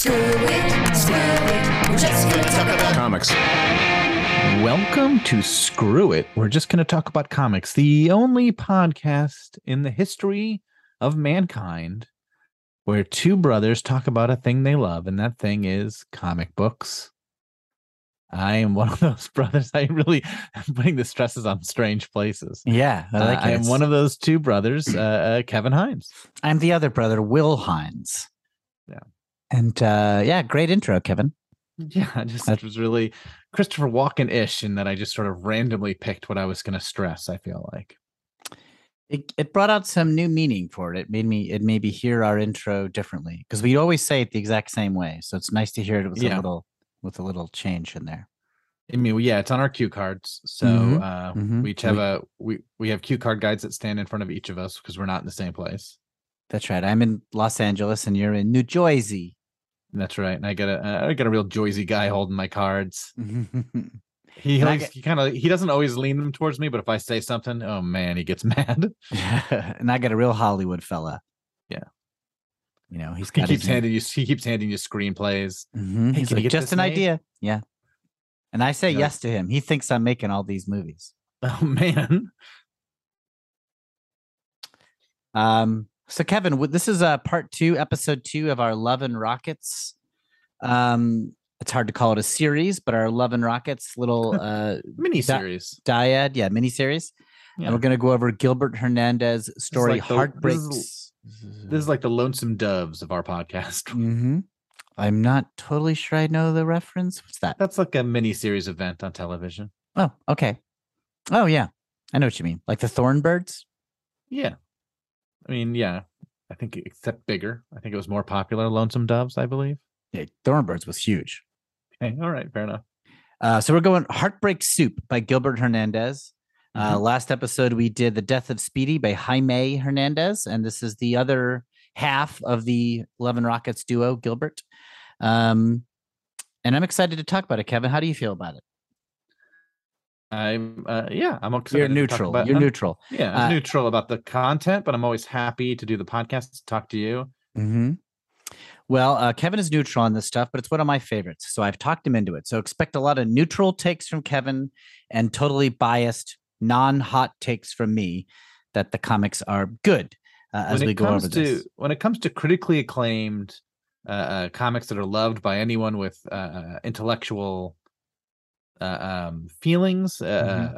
Screw it, we're just going to talk about comics. Welcome to Screw It, we're just going to talk about comics, the only podcast in the history of mankind where two brothers talk about a thing they love, and that thing is comic books. I am one of those brothers. I really am putting the stresses on strange places. Yeah. I am one of those two brothers, Kevin Hines. I'm the other brother, Will Hines. Yeah. And great intro, Kevin. Yeah, it was really Christopher Walken-ish in that I just sort of randomly picked what I was going to stress, I feel like. It brought out some new meaning for it. It made me hear our intro differently, because we always say it the exact same way. So it's nice to hear it with a little change in there. I mean, it's on our cue cards. So we each have we have cue card guides that stand in front of each of us because we're not in the same place. That's right. I'm in Los Angeles and you're in New Jersey. That's right. And I got a real Jersey guy holding my cards. He doesn't always lean them towards me, but if I say something, oh man, he gets mad. And I got a real Hollywood fella. Yeah. You know, he keeps handing you screenplays. Mm-hmm. Hey, he's like, just an idea. Yeah. And I say yes to him. He thinks I'm making all these movies. Oh man. So Kevin, this is part 2, episode 2 of our Love and Rockets. It's hard to call it a series, but our Love and Rockets little miniseries. Dyad, yeah, miniseries. Yeah. And we're going to go over Gilbert Hernandez story, like Heartbreak Soup. This is like the Lonesome Doves of our podcast. Mm-hmm. I'm not totally sure I know the reference. What's that? That's like a miniseries event on television. Oh, okay. Oh, yeah. I know what you mean. Like the Thorn Birds? Yeah. I mean, yeah. I think except bigger. I think it was more popular, Lonesome Doves, I believe. Yeah, Thorn Birds was huge. Okay. All right. Fair enough. So we're going Heartbreak Soup by Gilbert Hernandez. Last episode, we did The Death of Speedy by Jaime Hernandez, and this is the other half of the Love and Rockets duo, Gilbert. And I'm excited to talk about it, Kevin. How do you feel about it? I'm excited. You're neutral. You're neutral. Yeah, I'm neutral about the content, but I'm always happy to do the podcast to talk to you. Mm-hmm. Well, Kevin is neutral on this stuff, but it's one of my favorites, so I've talked him into it. So expect a lot of neutral takes from Kevin and totally biased non-hot takes from me that the comics are good as we go over this. When it comes to critically acclaimed comics that are loved by anyone with intellectual feelings, I'm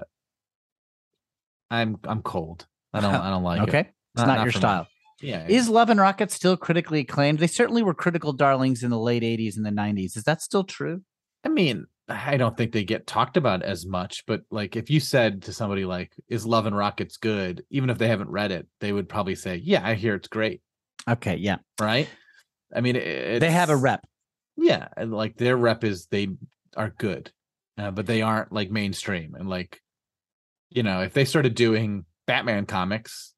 cold. I don't like it. Okay, it's not your style. Yeah. Is Love and Rockets still critically acclaimed? They certainly were critical darlings in the late 80s and the 90s. Is that still true? I mean, I don't think they get talked about as much, but like if you said to somebody like, is Love and Rockets good? Even if they haven't read it, they would probably say, yeah, I hear it's great. Okay. Yeah. Right. I mean, they have a rep. Yeah. Like their rep is they are good, but they aren't like mainstream. And like, you know, if they started doing Batman comics,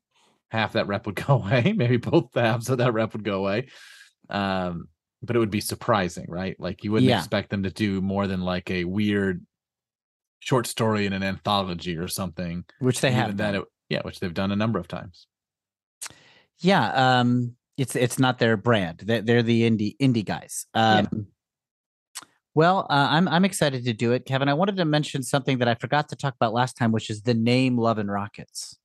half that rep would go away. Maybe both halves of that rep would go away. But it would be surprising, right? Like you wouldn't expect them to do more than like a weird short story in an anthology or something, which they have. Which they've done a number of times. Yeah, it's not their brand. They're the indie guys. Well, I'm excited to do it, Kevin. I wanted to mention something that I forgot to talk about last time, which is the name Love and Rockets.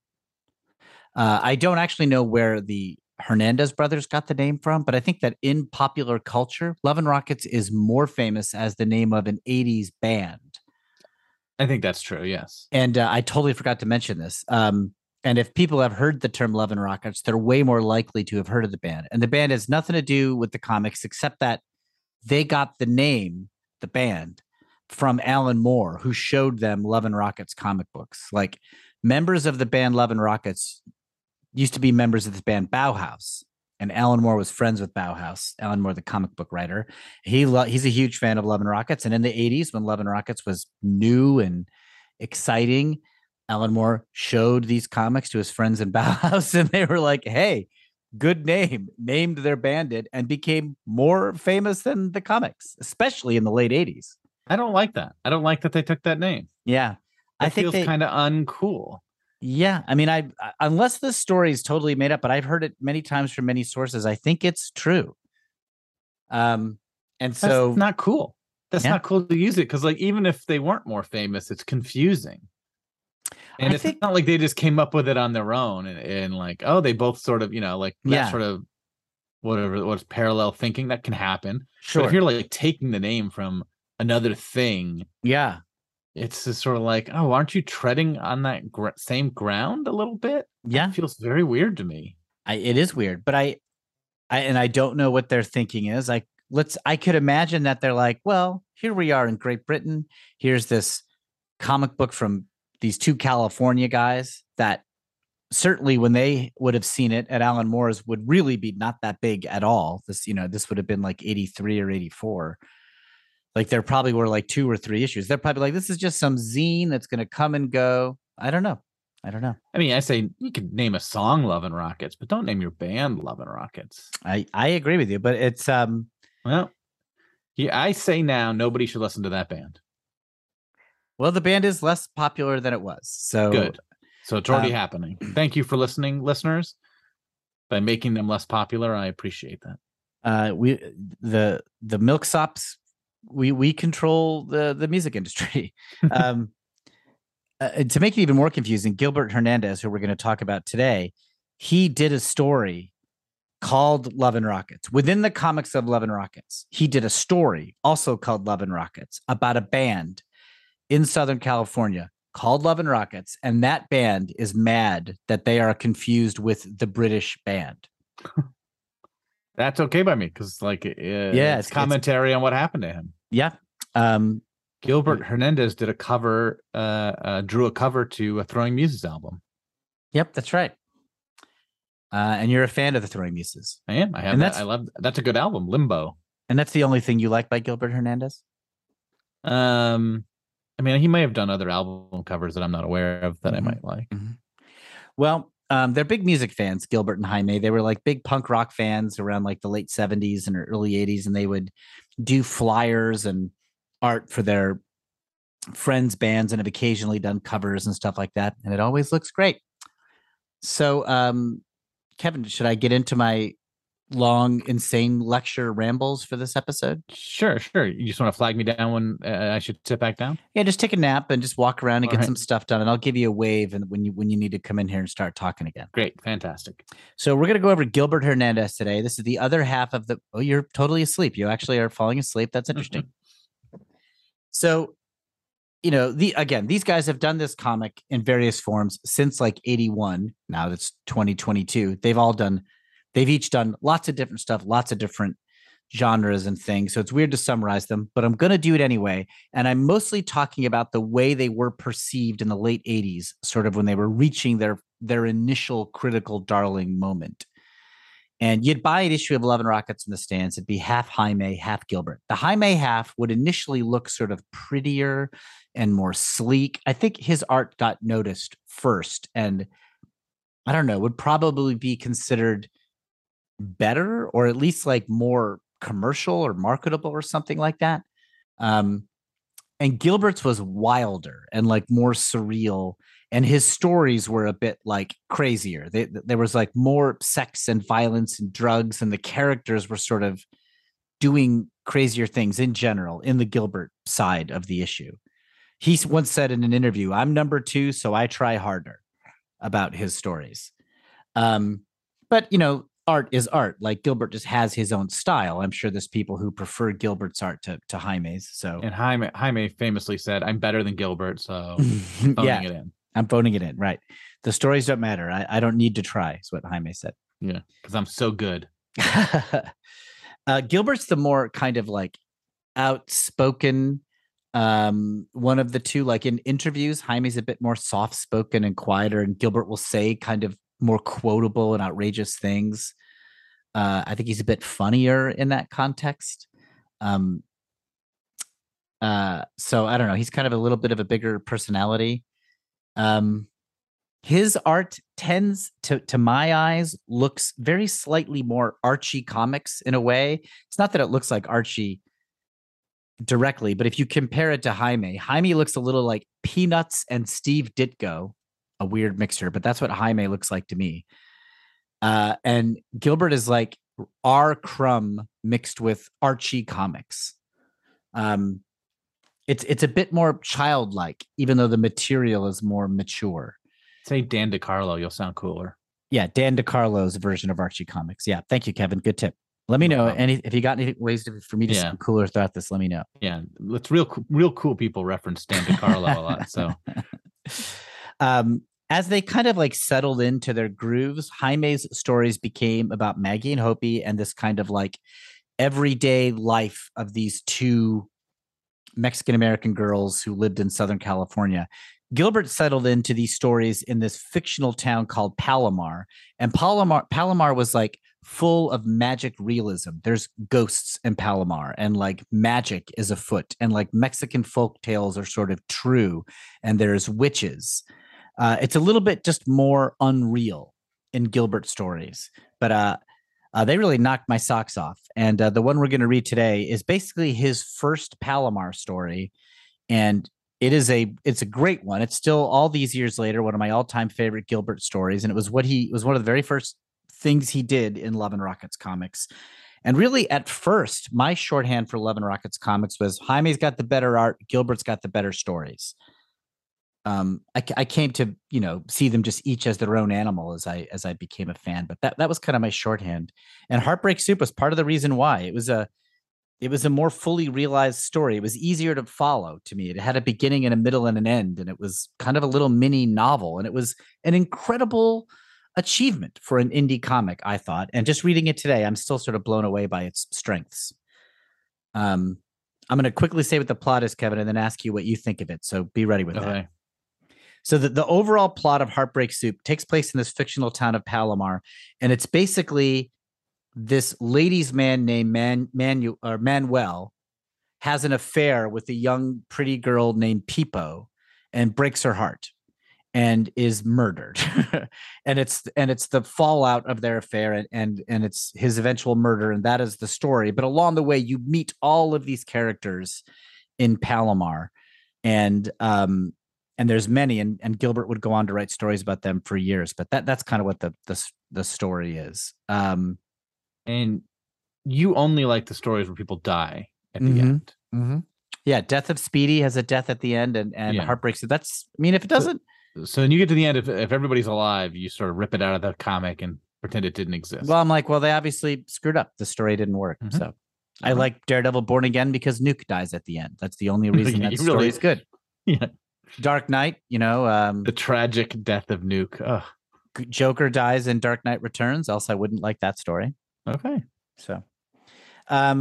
I don't actually know where the Hernandez brothers got the name from, but I think that in popular culture, Love and Rockets is more famous as the name of an 80s band. I think that's true, yes. And I totally forgot to mention this. And if people have heard the term Love and Rockets, they're way more likely to have heard of the band. And the band has nothing to do with the comics except that they got the name, the band, from Alan Moore, who showed them Love and Rockets comic books. Like members of the band Love and Rockets used to be members of this band Bauhaus, and Alan Moore was friends with Bauhaus. Alan Moore, the comic book writer, he's a huge fan of Love and Rockets. And in the 80s, when Love and Rockets was new and exciting, Alan Moore showed these comics to his friends in Bauhaus, and they were like, "Hey, good name!" Named their band it, and became more famous than the comics, especially in the late 80s. I don't like that. I don't like that they took that name. Yeah, I think feels kind of uncool. Yeah, I mean, I unless this story is totally made up, but I've heard it many times from many sources. I think it's true. And so that's not cool. That's not cool to use it, because like even if they weren't more famous, it's confusing. And it's not like they just came up with it on their own and like, oh, they both sort of, you know, like that sort of whatever, what's parallel thinking that can happen. Sure. But if you're like taking the name from another thing, it's just sort of like, oh, aren't you treading on that same ground a little bit? Yeah, it feels very weird to me. It is weird, but I don't know what their thinking is. I could imagine that they're like, well, here we are in Great Britain. Here's this comic book from these two California guys that certainly when they would have seen it at Alan Moore's would really be not that big at all. This, you know, this would have been like 83 or 84. Like there probably were like 2 or 3 issues. They're probably like, this is just some zine that's going to come and go. I don't know. I mean, I say you could name a song Love and Rockets, but don't name your band Love and Rockets. I agree with you, but it's well, yeah, I say now nobody should listen to that band. Well, the band is less popular than it was. So good. So it's already happening. Thank you for listening, listeners. By making them less popular, I appreciate that. The milksops, we control the music industry. To make it even more confusing, Gilbert Hernandez, who we're going to talk about today, he did a story called Love and Rockets. Within the comics of Love and Rockets, he did a story also called Love and Rockets about a band in Southern California called Love and Rockets. And that band is mad that they are confused with the British band. That's okay by me, because like, it's commentary on what happened to him. Yeah. Gilbert Hernandez did a cover, drew a cover to a Throwing Muses album. Yep, that's right. And you're a fan of the Throwing Muses. I am. I have. I love that. That's a good album, Limbo. And that's the only thing you like by Gilbert Hernandez? I mean, he may have done other album covers that I'm not aware of that I might like. Mm-hmm. Well, they're big music fans, Gilbert and Jaime. They were like big punk rock fans around like the late 70s and early 80s, and they would do flyers and art for their friends' bands and have occasionally done covers and stuff like that. And it always looks great. So, Kevin, should I get into my long, insane lecture rambles for this episode? Sure. You just want to flag me down when I should sit back down? Yeah, just take a nap and just walk around and get some stuff done. And I'll give you a wave and when you need to come in here and start talking again. Great. Fantastic. So we're going to go over Gilbert Hernandez today. This is the other half of the... Oh, you're totally asleep. You actually are falling asleep. That's interesting. So, you know, these guys have done this comic in various forms since like 81. Now that's 2022. They've each done lots of different stuff, lots of different genres and things. So it's weird to summarize them, but I'm going to do it anyway. And I'm mostly talking about the way they were perceived in the late 80s, sort of when they were reaching their initial critical darling moment. And you'd buy an issue of Love and Rockets in the stands. It'd be half Jaime, half Gilbert. The Jaime half would initially look sort of prettier and more sleek. I think his art got noticed first and, I don't know, would probably be considered better or at least like more commercial or marketable or something like that. And Gilbert's was wilder and like more surreal. And his stories were a bit like crazier. There was like more sex and violence and drugs, and the characters were sort of doing crazier things in general in the Gilbert side of the issue. He once said in an interview, "I'm number two, so I try harder," about his stories. But, you know, art is art. Like Gilbert just has his own style. I'm sure there's people who prefer Gilbert's art to Jaime's. So, and Jaime famously said, "I'm better than Gilbert," so phoning it in. I'm phoning it in, right? The stories don't matter. I don't need to try, is what Jaime said. Yeah, because I'm so good. Gilbert's the more kind of like outspoken one of the two. Like in interviews, Jaime's a bit more soft-spoken and quieter, and Gilbert will say kind of more quotable and outrageous things. I think he's a bit funnier in that context. So I don't know. He's kind of a little bit of a bigger personality. His art tends to my eyes looks very slightly more Archie comics in a way. It's not that it looks like Archie directly, but if you compare it to Jaime looks a little like Peanuts and Steve Ditko, a weird mixture, but that's what Jaime looks like to me. And Gilbert is like R. Crumb mixed with Archie comics. It's a bit more childlike, even though the material is more mature. Say Dan DiCarlo, you'll sound cooler. Yeah, Dan DiCarlo's version of Archie comics. Yeah, thank you, Kevin. Good tip. Let me know if you got any ways for me to sound cooler throughout this. Let me know. Yeah, it's real cool. People reference Dan DiCarlo a lot. So, as they kind of like settled into their grooves, Jaime's stories became about Maggie and Hopey and this kind of like everyday life of these two Mexican American girls who lived in Southern California. Gilbert settled into these stories in this fictional town called Palomar, and Palomar was like full of magic realism. There's ghosts in Palomar, and like magic is afoot, and like Mexican folk tales are sort of true, and there's witches. It's a little bit just more unreal in Gilbert's stories, but they really knocked my socks off. And the one we're going to read today is basically his first Palomar story, and it's a great one. It's still, all these years later, one of my all-time favorite Gilbert stories, and it was one of the very first things he did in Love and Rockets comics. And really, at first, my shorthand for Love and Rockets comics was Jaime's got the better art, Gilbert's got the better stories. I came to see them just each as their own animal as I became a fan, but that was kind of my shorthand. And Heartbreak Soup was part of the reason why. It was a more fully realized story. It was easier to follow to me. It had a beginning and a middle and an end, and it was kind of a little mini novel. And it was an incredible achievement for an indie comic, I thought. And just reading it today, I'm still sort of blown away by its strengths. I'm going to quickly say what the plot is, Kevin, and then ask you what you think of it. So be ready with that. So the overall plot of Heartbreak Soup takes place in this fictional town of Palomar, and it's basically this ladies' man named Manuel has an affair with a young, pretty girl named Pipo and breaks her heart and is murdered. and it's the fallout of their affair and it's his eventual murder. And that is the story. But along the way, you meet all of these characters in Palomar, and there's many, and Gilbert would go on to write stories about them for years. But that's kind of what the story is. And you only like the stories where people die at the end. Mm-hmm. Yeah, Death of Speedy has a death at the end, and Heartbreak. So if it doesn't. So then you get to the end, if everybody's alive, you sort of rip it out of the comic and pretend it didn't exist. Well, I'm like, they obviously screwed up. The story didn't work. Mm-hmm. So I like Daredevil Born Again because Nuke dies at the end. That's the only reason that story is good. Yeah. Dark Knight, the tragic death of Nuke. Ugh. Joker dies in Dark Knight Returns. Else I wouldn't like that story. Okay. So, all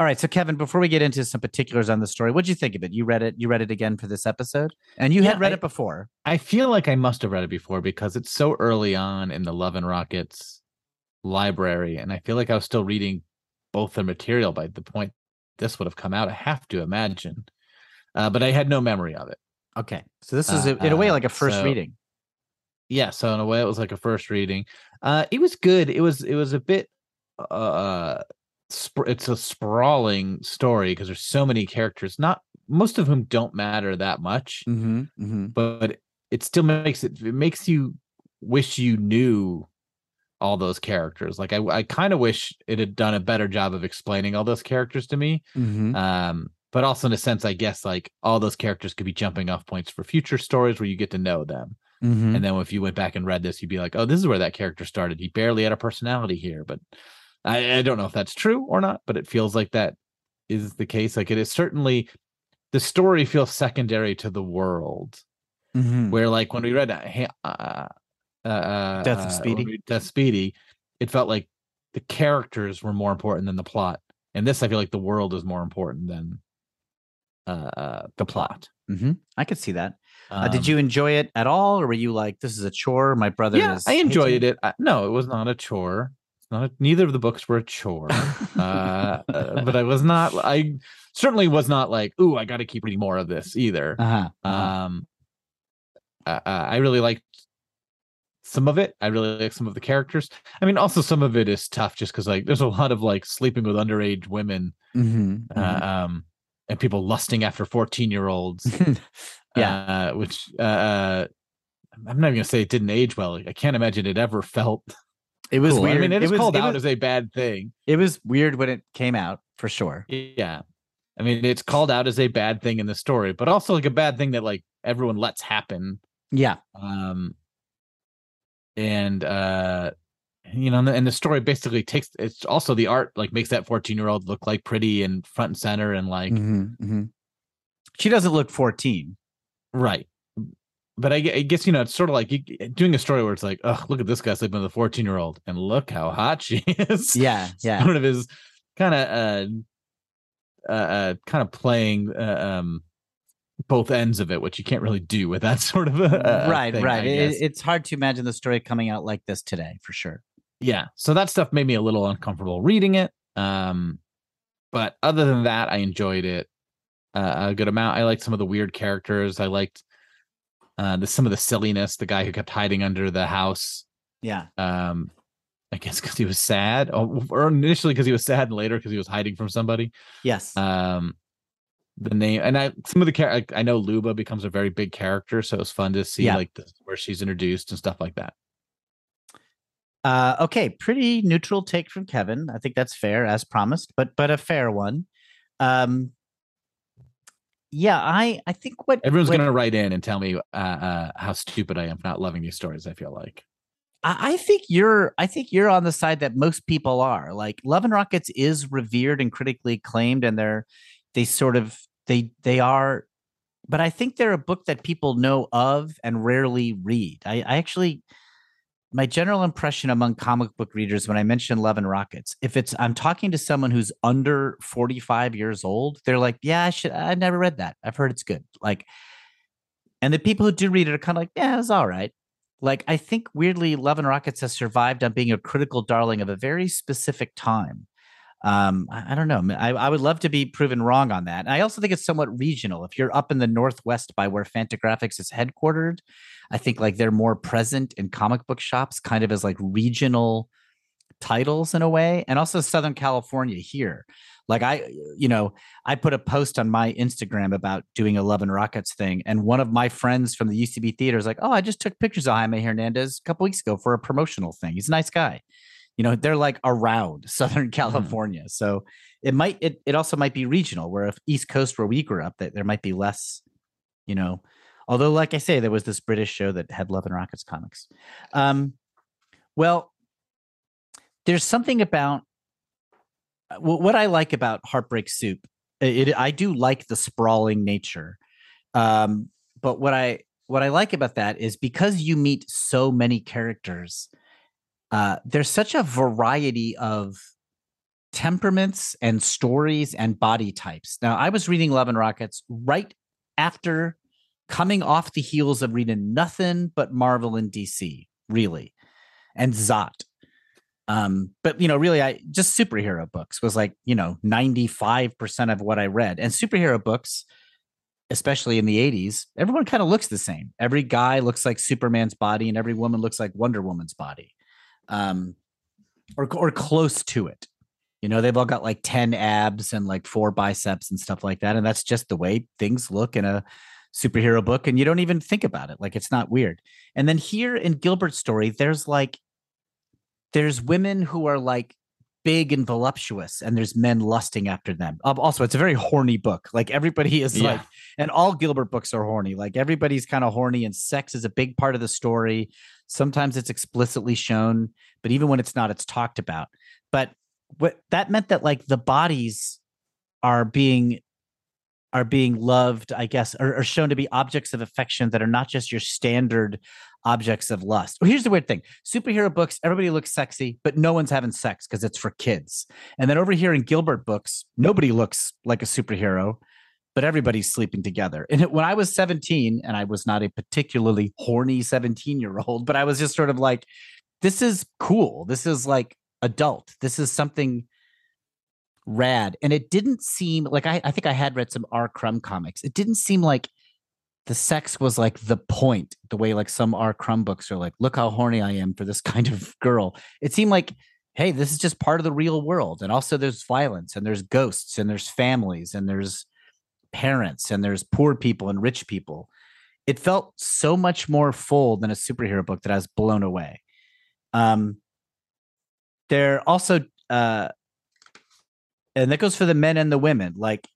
right. So Kevin, before we get into some particulars on the story, what'd you think of it? You read it again for this episode, and you had read it before. I feel like I must've read it before because it's so early on in the Love and Rockets library. And I feel like I was still reading both the material by the point this would have come out. I have to imagine, but I had no memory of it. Okay. So this is in a way like a first reading. Yeah. So in a way it was like a first reading. It was good. It was a bit, it's a sprawling story because there's so many characters, not most of whom don't matter that much, but it still makes you wish you knew all those characters. Like I kind of wish it had done a better job of explaining all those characters to me. But also in a sense, I guess like all those characters could be jumping off points for future stories where you get to know them. Mm-hmm. And then if you went back and read this, you'd be like, oh, this is where that character started. He barely had a personality here, but I don't know if that's true or not, but it feels like that is the case. Like it is certainly, the story feels secondary to the world, where like when we read Death of Speedy, it felt like the characters were more important than the plot. And this, I feel like the world is more important than the plot. Mm-hmm. I could see that. Did you enjoy it at all? Or were you like, this is a chore? My brother is. I enjoyed it. No, it was not a chore. Neither of the books were a chore, but I certainly was not like, ooh, I got to keep reading more of this either. I really liked some of it. I really like some of the characters. I mean, also some of it is tough just because like there's a lot of like sleeping with underage women and people lusting after 14-year-olds. Which I'm not even going to say it didn't age well. I can't imagine it ever felt It was cool. Weird. I mean, it was called out as a bad thing. It was weird when it came out, for sure. Yeah. I mean, it's called out as a bad thing in the story, but also like a bad thing that like everyone lets happen. Yeah. You know, and the story basically takes, it's also the art like makes that 14-year-old look like pretty and front and center and like, she doesn't look 14. Right. But I guess, you know, it's sort of like doing a story where it's like, oh, look at this guy sleeping with a 14-year-old and look how hot she is. Yeah. Yeah. One of his kind of playing both ends of it, which you can't really do with that sort of a thing, right. It's hard to imagine the story coming out like this today, for sure. Yeah. So that stuff made me a little uncomfortable reading it. But other than that, I enjoyed it a good amount. I liked some of the weird characters. I liked some of the silliness, the guy who kept hiding under the house. Yeah. I guess because he was sad, or initially because he was sad and later because he was hiding from somebody. Yes. The name, and some of the characters, I know Luba becomes a very big character, so it was fun to see like where she's introduced and stuff like that. Okay, pretty neutral take from Kevin. I think that's fair, as promised, but a fair one. Yeah, I think what everyone's going to write in and tell me how stupid I am for not loving these stories. I feel like I think you're on the side that most people are. Like, Love and Rockets is revered and critically acclaimed, and they are, but I think they're a book that people know of and rarely read. I actually, my general impression among comic book readers when I mention Love and Rockets, I'm talking to someone who's under 45 years old, they're like, yeah, I never read that. I've heard it's good. Like, and the people who do read it are kind of like, yeah, it's all right. Like, I think weirdly, Love and Rockets has survived on being a critical darling of a very specific time. I don't know. I would love to be proven wrong on that. And I also think it's somewhat regional. If you're up in the Northwest by where Fantagraphics is headquartered, I think like they're more present in comic book shops kind of as like regional titles in a way. And also Southern California here. Like I put a post on my Instagram about doing a Love and Rockets thing. And one of my friends from the UCB theater is like, oh, I just took pictures of Jaime Hernandez a couple weeks ago for a promotional thing. He's a nice guy. You know, they're like around Southern California. So it also might be regional, where if East Coast where we grew up, that there might be less, you know, although, like I say, there was this British show that had Love and Rockets comics. Well, there's something about what I like about Heartbreak Soup. I do like the sprawling nature. But what I like about that is because you meet so many characters, there's such a variety of temperaments and stories and body types. Now, I was reading Love and Rockets right after coming off the heels of reading nothing but Marvel and DC, really, and Zot. But, you know, really, I just superhero books was like, you know, 95% of what I read. And superhero books, especially in the 80s, everyone kind of looks the same. Every guy looks like Superman's body and every woman looks like Wonder Woman's body. Or close to it. You know, they've all got like 10 abs and like 4 biceps and stuff like that. And that's just the way things look in a superhero book. And you don't even think about it. Like, it's not weird. And then here in Gilbert's story, there's women who are like big and voluptuous and there's men lusting after them. Also, it's a very horny book. Like, everybody is like, and all Gilbert books are horny. Like, everybody's kind of horny and sex is a big part of the story. Sometimes it's explicitly shown, but even when it's not, it's talked about. But what that meant that like the bodies are being loved, I guess, or shown to be objects of affection that are not just your standard objects of lust. Well, here's the weird thing. Superhero books, everybody looks sexy, but no one's having sex because it's for kids. And then over here in Gilbert books, nobody looks like a superhero, but everybody's sleeping together. And when I was 17, and I was not a particularly horny 17-year-old, but I was just sort of like, this is cool. This is like adult. This is something rad. And it didn't seem like, I think I had read some R. Crumb comics. It didn't seem like the sex was like the point, the way like some R. Crumb books are like, look how horny I am for this kind of girl. It seemed like, hey, this is just part of the real world. And also there's violence and there's ghosts and there's families and there's parents and there's poor people and rich people. It felt so much more full than a superhero book that I was blown away. they're also and that goes for the men and the women. Like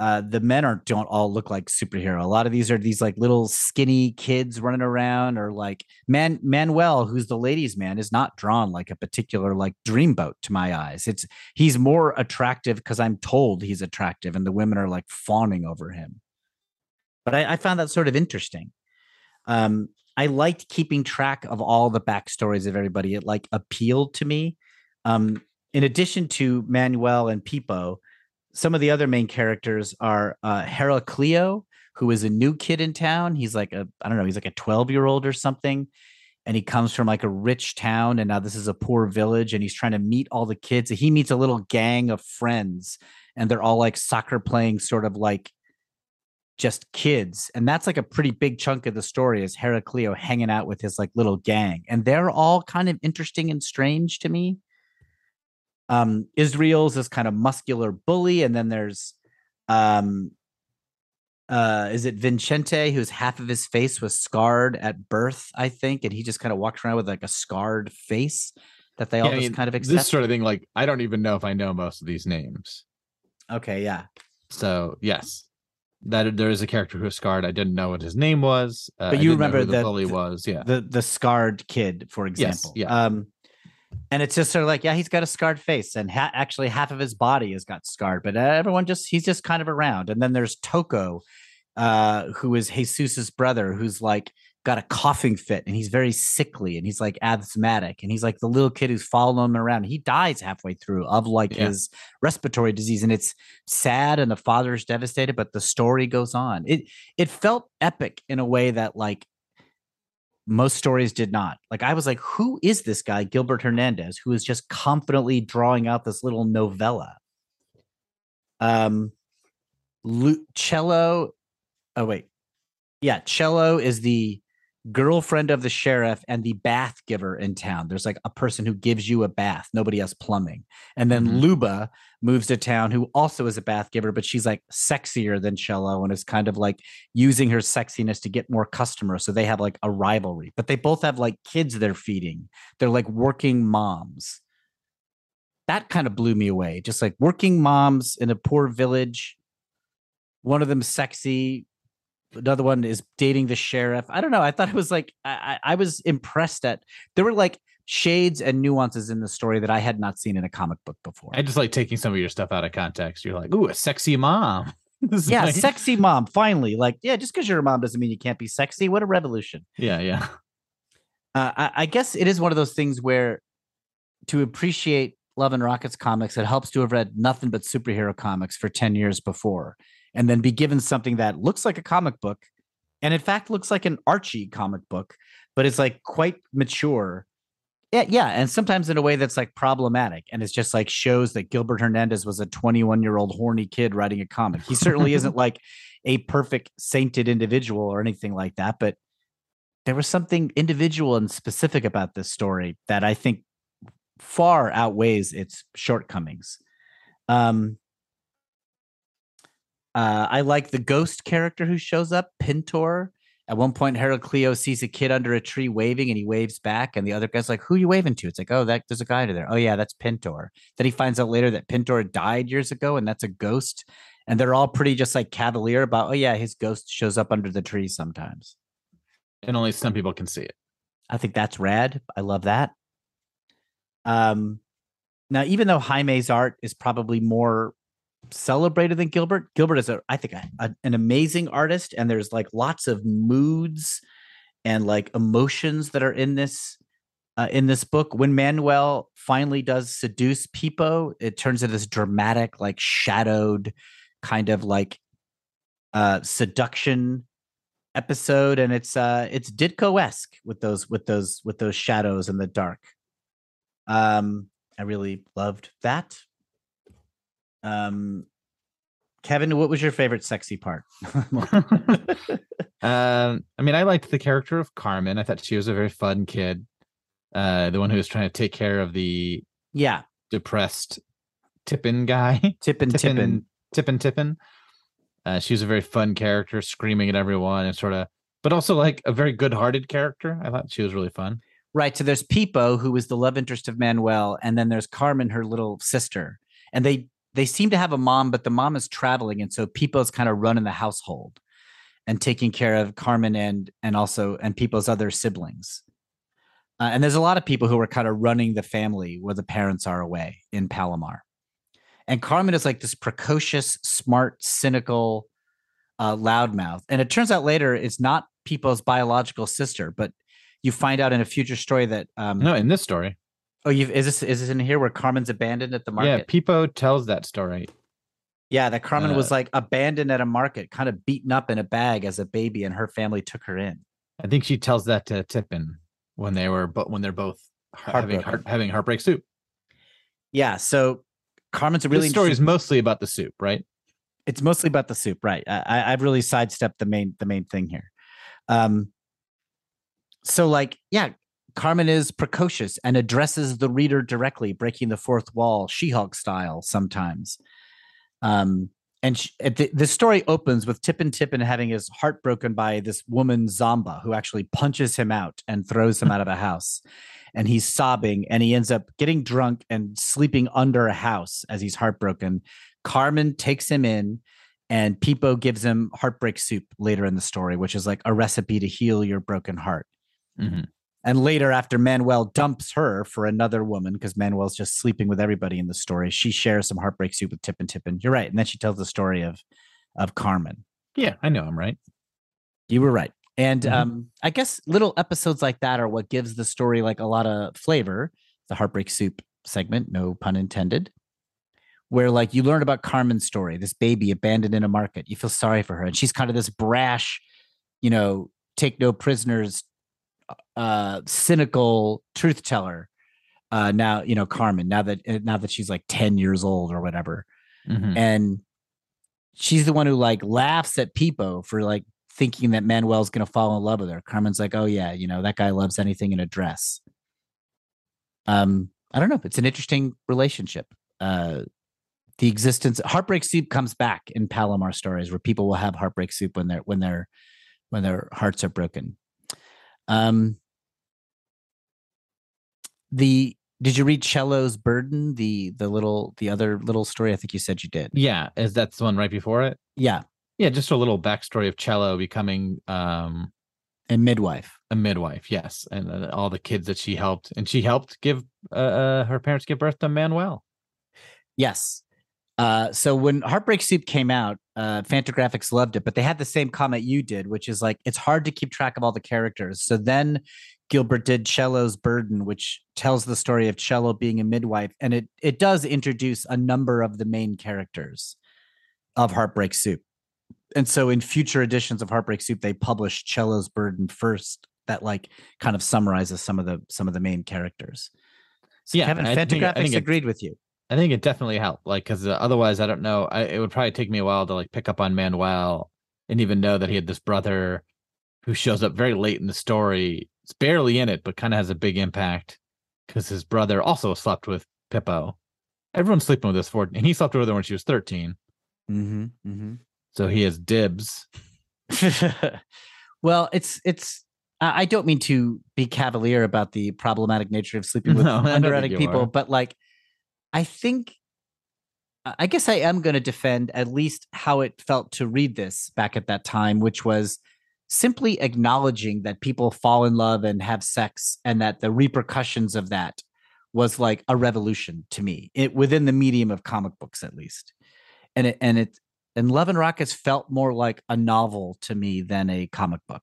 the men don't all look like superhero. A lot of these are these like little skinny kids running around, or like Manuel, who's the ladies' man, is not drawn like a particular like dreamboat to my eyes. He's more attractive because I'm told he's attractive, and the women are like fawning over him. But I found that sort of interesting. I liked keeping track of all the backstories of everybody. It like appealed to me. In addition to Manuel and Pipo, some of the other main characters are Heraclio, who is a new kid in town. He's like a 12-year-old or something. And he comes from like a rich town, and now this is a poor village, and he's trying to meet all the kids. He meets a little gang of friends, and they're all like soccer playing sort of like just kids. And that's like a pretty big chunk of the story, is Heraclio hanging out with his like little gang. And they're all kind of interesting and strange to me. Israel's this kind of muscular bully, and then there's is it Vincente, who's half of his face was scarred at birth, I think, and he just kind of walks around with like a scarred face that they kind of accept. This sort of thing, like, I don't even know if I know most of these names. Okay, yeah. So yes, that there is a character who's scarred. I didn't know what his name was, but you remember the bully was, yeah, the scarred kid, for example. Yes, yeah. And it's just sort of like, yeah, he's got a scarred face, and actually half of his body has got scarred, but he's just kind of around. And then there's Toko, who is Jesus's brother, who's like got a coughing fit, and he's very sickly, and he's like asthmatic, and he's like the little kid who's following him around. He dies halfway through of his respiratory disease, and it's sad, and the father is devastated, but the story goes on. It felt epic in a way that like most stories did not. Like, I was like, who is this guy, Gilbert Hernandez, who is just confidently drawing out this little novella? Chelo. Oh, wait. Yeah. Chelo is the girlfriend of the sheriff and the bath giver in town. There's like a person who gives you a bath. Nobody has plumbing. And then Luba moves to town, who also is a bath giver, but she's like sexier than Chelo and is kind of like using her sexiness to get more customers. So they have like a rivalry, but they both have like kids they're feeding. They're like working moms. That kind of blew me away. Just like working moms in a poor village. One of them sexy. Another one is dating the sheriff. I don't know. I thought it was like, I was impressed that there were like shades and nuances in the story that I had not seen in a comic book before. I just like taking some of your stuff out of context. You're like, ooh, a sexy mom. Yeah, like... sexy mom. Finally, like, yeah, just because you're a mom doesn't mean you can't be sexy. What a revolution. Yeah, yeah. I guess it is one of those things where to appreciate Love and Rockets comics, it helps to have read nothing but superhero comics for 10 years before, and then be given something that looks like a comic book, and in fact looks like an Archie comic book, but it's like quite mature. Yeah, and sometimes in a way that's like problematic, and it's just like shows that Gilbert Hernandez was a 21-year-old horny kid writing a comic. He certainly isn't like a perfect sainted individual or anything like that, but there was something individual and specific about this story that I think far outweighs its shortcomings. I like the ghost character who shows up, Pintor. At one point, Heraclio sees a kid under a tree waving, and he waves back. And the other guy's like, who are you waving to? It's like, oh, there's a guy under there. Oh, yeah, that's Pintor. Then he finds out later that Pintor died years ago, and that's a ghost. And they're all pretty just like cavalier about, oh, yeah, his ghost shows up under the tree sometimes. And only some people can see it. I think that's rad. I love that. Now, even though Jaime's art is probably more celebrated than Gilbert is an amazing artist, and there's like lots of moods and like emotions that are in this book. When Manuel finally does seduce Pipo, it turns into this dramatic, like shadowed kind of like seduction episode, and it's Ditko-esque with those shadows in the dark. I really loved that. Kevin, what was your favorite sexy part? I mean, I liked the character of Carmen. I thought she was a very fun kid. The one who was trying to take care of the depressed Tippin guy. Tippin-Tippin. She was a very fun character, screaming at everyone and sort of, but also like a very good-hearted character. I thought she was really fun. Right. So there's Pipo, who is the love interest of Manuel. And then there's Carmen, her little sister. And they seem to have a mom, but the mom is traveling. And so Pipo's kind of running the household and taking care of Carmen and Pipo's other siblings. And there's a lot of people who are kind of running the family where the parents are away in Palomar. And Carmen is like this precocious, smart, cynical loudmouth. And it turns out later it's not Pipo's biological sister, but you find out in a future story that no, in this story. Oh, is this in here where Carmen's abandoned at the market? Yeah, Pipo tells that story. Yeah, that Carmen was like abandoned at a market, kind of beaten up in a bag as a baby, and her family took her in. I think she tells that to Tippin when they were, but when they're both having Heartbreak Soup. Yeah, so Carmen's a really this story is mostly about the soup, right? It's mostly about the soup, right? I've really sidestepped the main thing here. So like, yeah, Carmen is precocious and addresses the reader directly, breaking the fourth wall, She-Hulk style sometimes. And the story opens with Tippin-Tippin having his heart broken by this woman, Zomba, who actually punches him out and throws him out of a house. And he's sobbing, and he ends up getting drunk and sleeping under a house as he's heartbroken. Carmen takes him in, and Pipo gives him Heartbreak Soup later in the story, which is like a recipe to heal your broken heart. Mm-hmm. And later, after Manuel dumps her for another woman, because Manuel's just sleeping with everybody in the story, she shares some Heartbreak Soup with Tippin-Tippin. You're right. And then she tells the story of Carmen. Yeah, I know I'm right. You were right. And mm-hmm. I guess little episodes like that are what gives the story like a lot of flavor. The Heartbreak Soup segment, no pun intended, where like you learn about Carmen's story, this baby abandoned in a market. You feel sorry for her. And she's kind of this brash, take no prisoners, cynical truth teller. Carmen, now that she's like 10 years old or whatever. Mm-hmm. And she's the one who like laughs at Pipo for like thinking that Manuel's going to fall in love with her. Carmen's like, oh yeah, that guy loves anything in a dress. I don't know. It's an interesting relationship. The existence Heartbreak Soup comes back in Palomar stories where people will have Heartbreak Soup when their hearts are broken. Did you read Chelo's Burden? The other little story? I think you said you did. Yeah. Is that the one right before it? Yeah. Yeah. Just a little backstory of Chelo becoming, a midwife. Yes. And all the kids that she helped, and she helped give, her parents give birth to Manuel. Yes. So when Heartbreak Soup came out, Fantagraphics loved it, but they had the same comment you did, which is like, it's hard to keep track of all the characters. So then Gilbert did Chelo's Burden, which tells the story of Chelo being a midwife. And it does introduce a number of the main characters of Heartbreak Soup. And so in future editions of Heartbreak Soup, they publish Chelo's Burden first. That like kind of summarizes some of the main characters. So yeah, Kevin, Fantagraphics agreed with you. I think it definitely helped, like, because otherwise, I don't know. It would probably take me a while to like pick up on Manuel and even know that he had this brother who shows up very late in the story. It's barely in it, but kind of has a big impact because his brother also slept with Pipo. Everyone's sleeping with this 14, and he slept with her when she was 13. Mm-hmm, mm-hmm. So he has dibs. Well, it's. I don't mean to be cavalier about the problematic nature of sleeping with underage people, but like. I guess I am going to defend at least how it felt to read this back at that time, which was simply acknowledging that people fall in love and have sex, and that the repercussions of that was like a revolution to me, within the medium of comic books, at least. And Love and Rockets felt more like a novel to me than a comic book.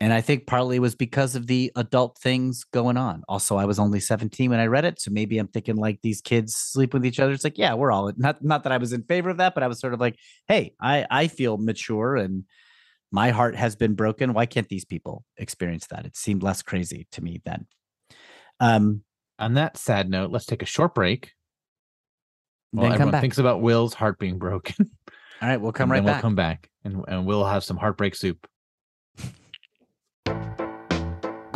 And I think partly it was because of the adult things going on. Also, I was only 17 when I read it. So maybe I'm thinking like these kids sleep with each other. It's like, yeah, we're all not that I was in favor of that, but I was sort of like, hey, I feel mature and my heart has been broken. Why can't these people experience that? It seemed less crazy to me then. On that sad note, let's take a short break. Well, everyone thinks about Will's heart being broken. All right, we'll come right back. We'll come back and we'll have some Heartbreak Soup.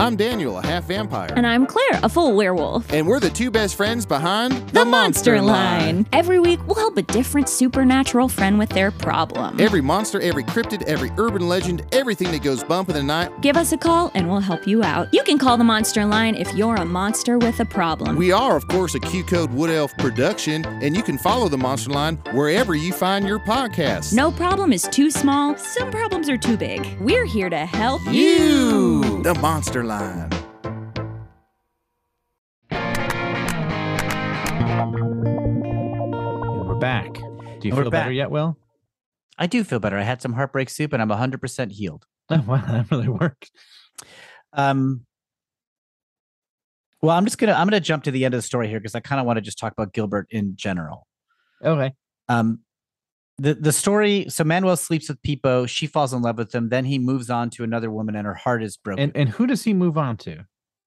I'm Daniel, a half vampire. And I'm Claire, a full werewolf. And we're the two best friends behind The Monster Line. Every week, we'll help a different supernatural friend with their problem. Every monster, every cryptid, every urban legend, everything that goes bump in the night. Give us a call and we'll help you out. You can call The Monster Line if you're a monster with a problem. We are, of course, a Q-Code Wood Elf production, and you can follow The Monster Line wherever you find your podcast. No problem is too small. Some problems are too big. We're here to help you. The Monster Line. We're back. Do you feel better yet, Will? I do feel better. I had some heartbreak soup and I'm 100% healed. Oh, wow. That really worked. Well, I'm going to jump to the end of the story here because I kind of want to just talk about Gilbert in general. Okay. The story, so Manuel sleeps with Pipo. She falls in love with him. Then he moves on to another woman and her heart is broken. And who does he move on to?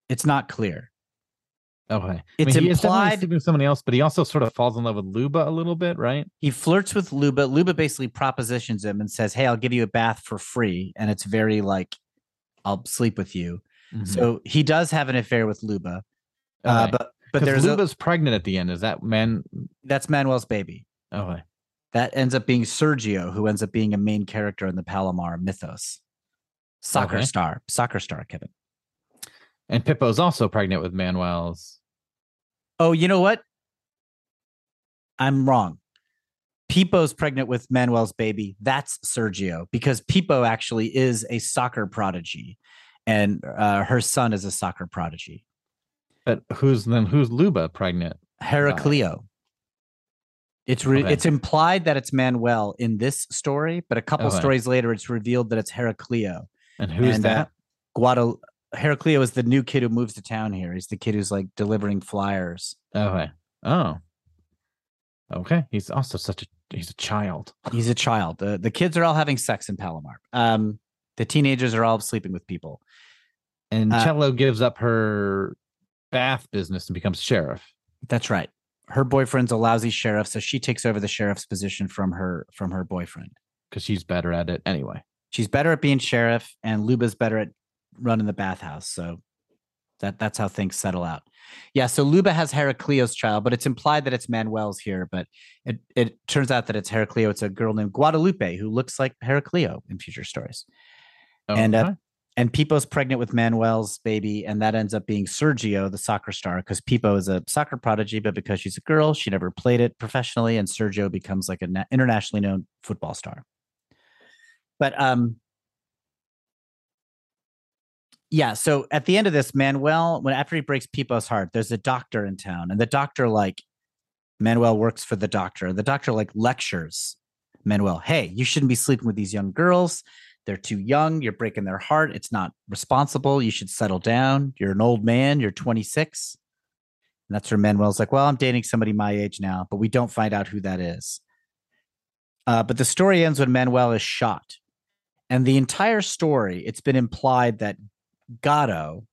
It's not clear. Okay. It's implied with somebody else, but he also sort of falls in love with Luba a little bit, right? He flirts with Luba. Luba basically propositions him and says, hey, I'll give you a bath for free. And it's very like, I'll sleep with you. Mm-hmm. So he does have an affair with Luba. Okay. But there's Luba's pregnant at the end. Is that that's Manuel's baby. Okay. That ends up being Sergio, who ends up being a main character in the Palomar mythos. Soccer star, Kevin. And Pipo's also pregnant with Manuel's. Oh, you know what? I'm wrong. Pipo's pregnant with Manuel's baby. That's Sergio, because Pipo actually is a soccer prodigy, and her son is a soccer prodigy. But who's Luba pregnant? Heraclio. It's implied that it's Manuel in this story, but a couple stories later, it's revealed that it's Heraclio. And who's that? Heraclio is the new kid who moves to town here. He's the kid who's like delivering flyers. Okay. Oh. Okay. He's also he's a child. He's a child. The kids are all having sex in Palomar. The teenagers are all sleeping with people. And Chelo gives up her bath business and becomes sheriff. That's right. Her boyfriend's a lousy sheriff, so she takes over the sheriff's position from her boyfriend. Because she's better at it anyway. She's better at being sheriff, and Luba's better at running the bathhouse. So that's how things settle out. Yeah, so Luba has Heraclio's child, but it's implied that it's Manuel's here, but it turns out that it's Heraclio. It's a girl named Guadalupe who looks like Heraclio in future stories. Okay. And Pipo's pregnant with Manuel's baby, and that ends up being Sergio, the soccer star, because Pipo is a soccer prodigy, but because she's a girl, she never played it professionally, and Sergio becomes like an internationally known football star. But yeah, so at the end of this, Manuel, after he breaks Pipo's heart, there's a doctor in town, and the doctor, like, Manuel works for the doctor, and the doctor, like, lectures Manuel, hey, you shouldn't be sleeping with these young girls. They're too young. You're breaking their heart. It's not responsible. You should settle down. You're an old man. You're 26. And that's where Manuel's like, well, I'm dating somebody my age now, but we don't find out who that is. But the story ends when Manuel is shot. And the entire story, it's been implied that Gato,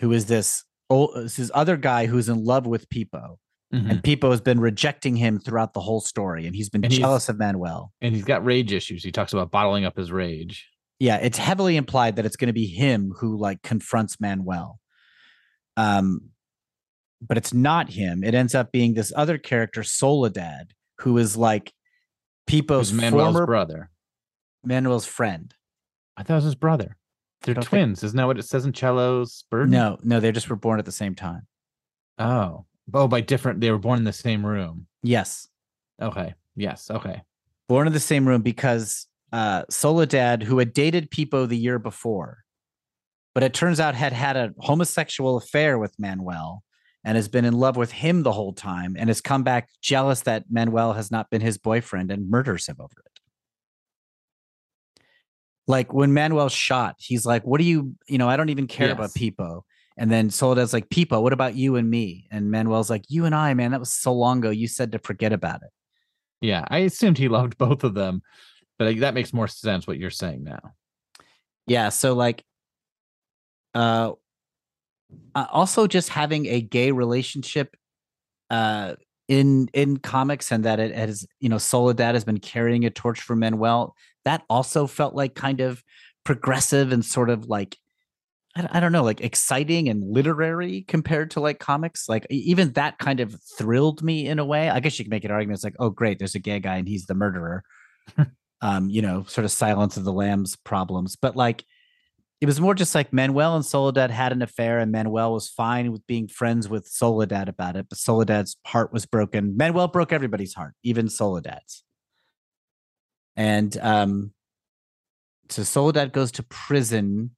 who is this other guy who's in love with Pipo, mm-hmm. and Pipo has been rejecting him throughout the whole story, and he's been jealous of Manuel. And he's got rage issues. He talks about bottling up his rage. Yeah, it's heavily implied that it's going to be him who, like, confronts Manuel. But it's not him. It ends up being this other character, Soledad, who is, like, Pipo's Manuel's brother. Manuel's friend. I thought it was his brother. They're twins. Isn't that what it says in Chelo's Bird? No, they just were born at the same time. Oh, they were born in the same room. Yes. Okay. Yes. Okay. Born in the same room because Soledad, who had dated Pipo the year before, but it turns out had a homosexual affair with Manuel and has been in love with him the whole time and has come back jealous that Manuel has not been his boyfriend and murders him over it. Like when Manuel's shot, he's like, what do you know, I don't even care about Pipo. And then Soledad's like, Pipo, what about you and me? And Manuel's like, you and I, man, that was so long ago. You said to forget about it. Yeah, I assumed he loved both of them, but that makes more sense what you're saying now. Yeah, so like, also just having a gay relationship in comics, and that it has, you know, Soledad has been carrying a torch for Manuel. That also felt like kind of progressive and sort of like, I don't know, like exciting and literary compared to like comics. Like even that kind of thrilled me in a way. I guess you can make an argument. It's like, oh, great, there's a gay guy and he's the murderer. You know, sort of Silence of the Lambs problems. But like, it was more just like Manuel and Soledad had an affair, and Manuel was fine with being friends with Soledad about it. But Soledad's heart was broken. Manuel broke everybody's heart, even Soledad's. And so Soledad goes to prison.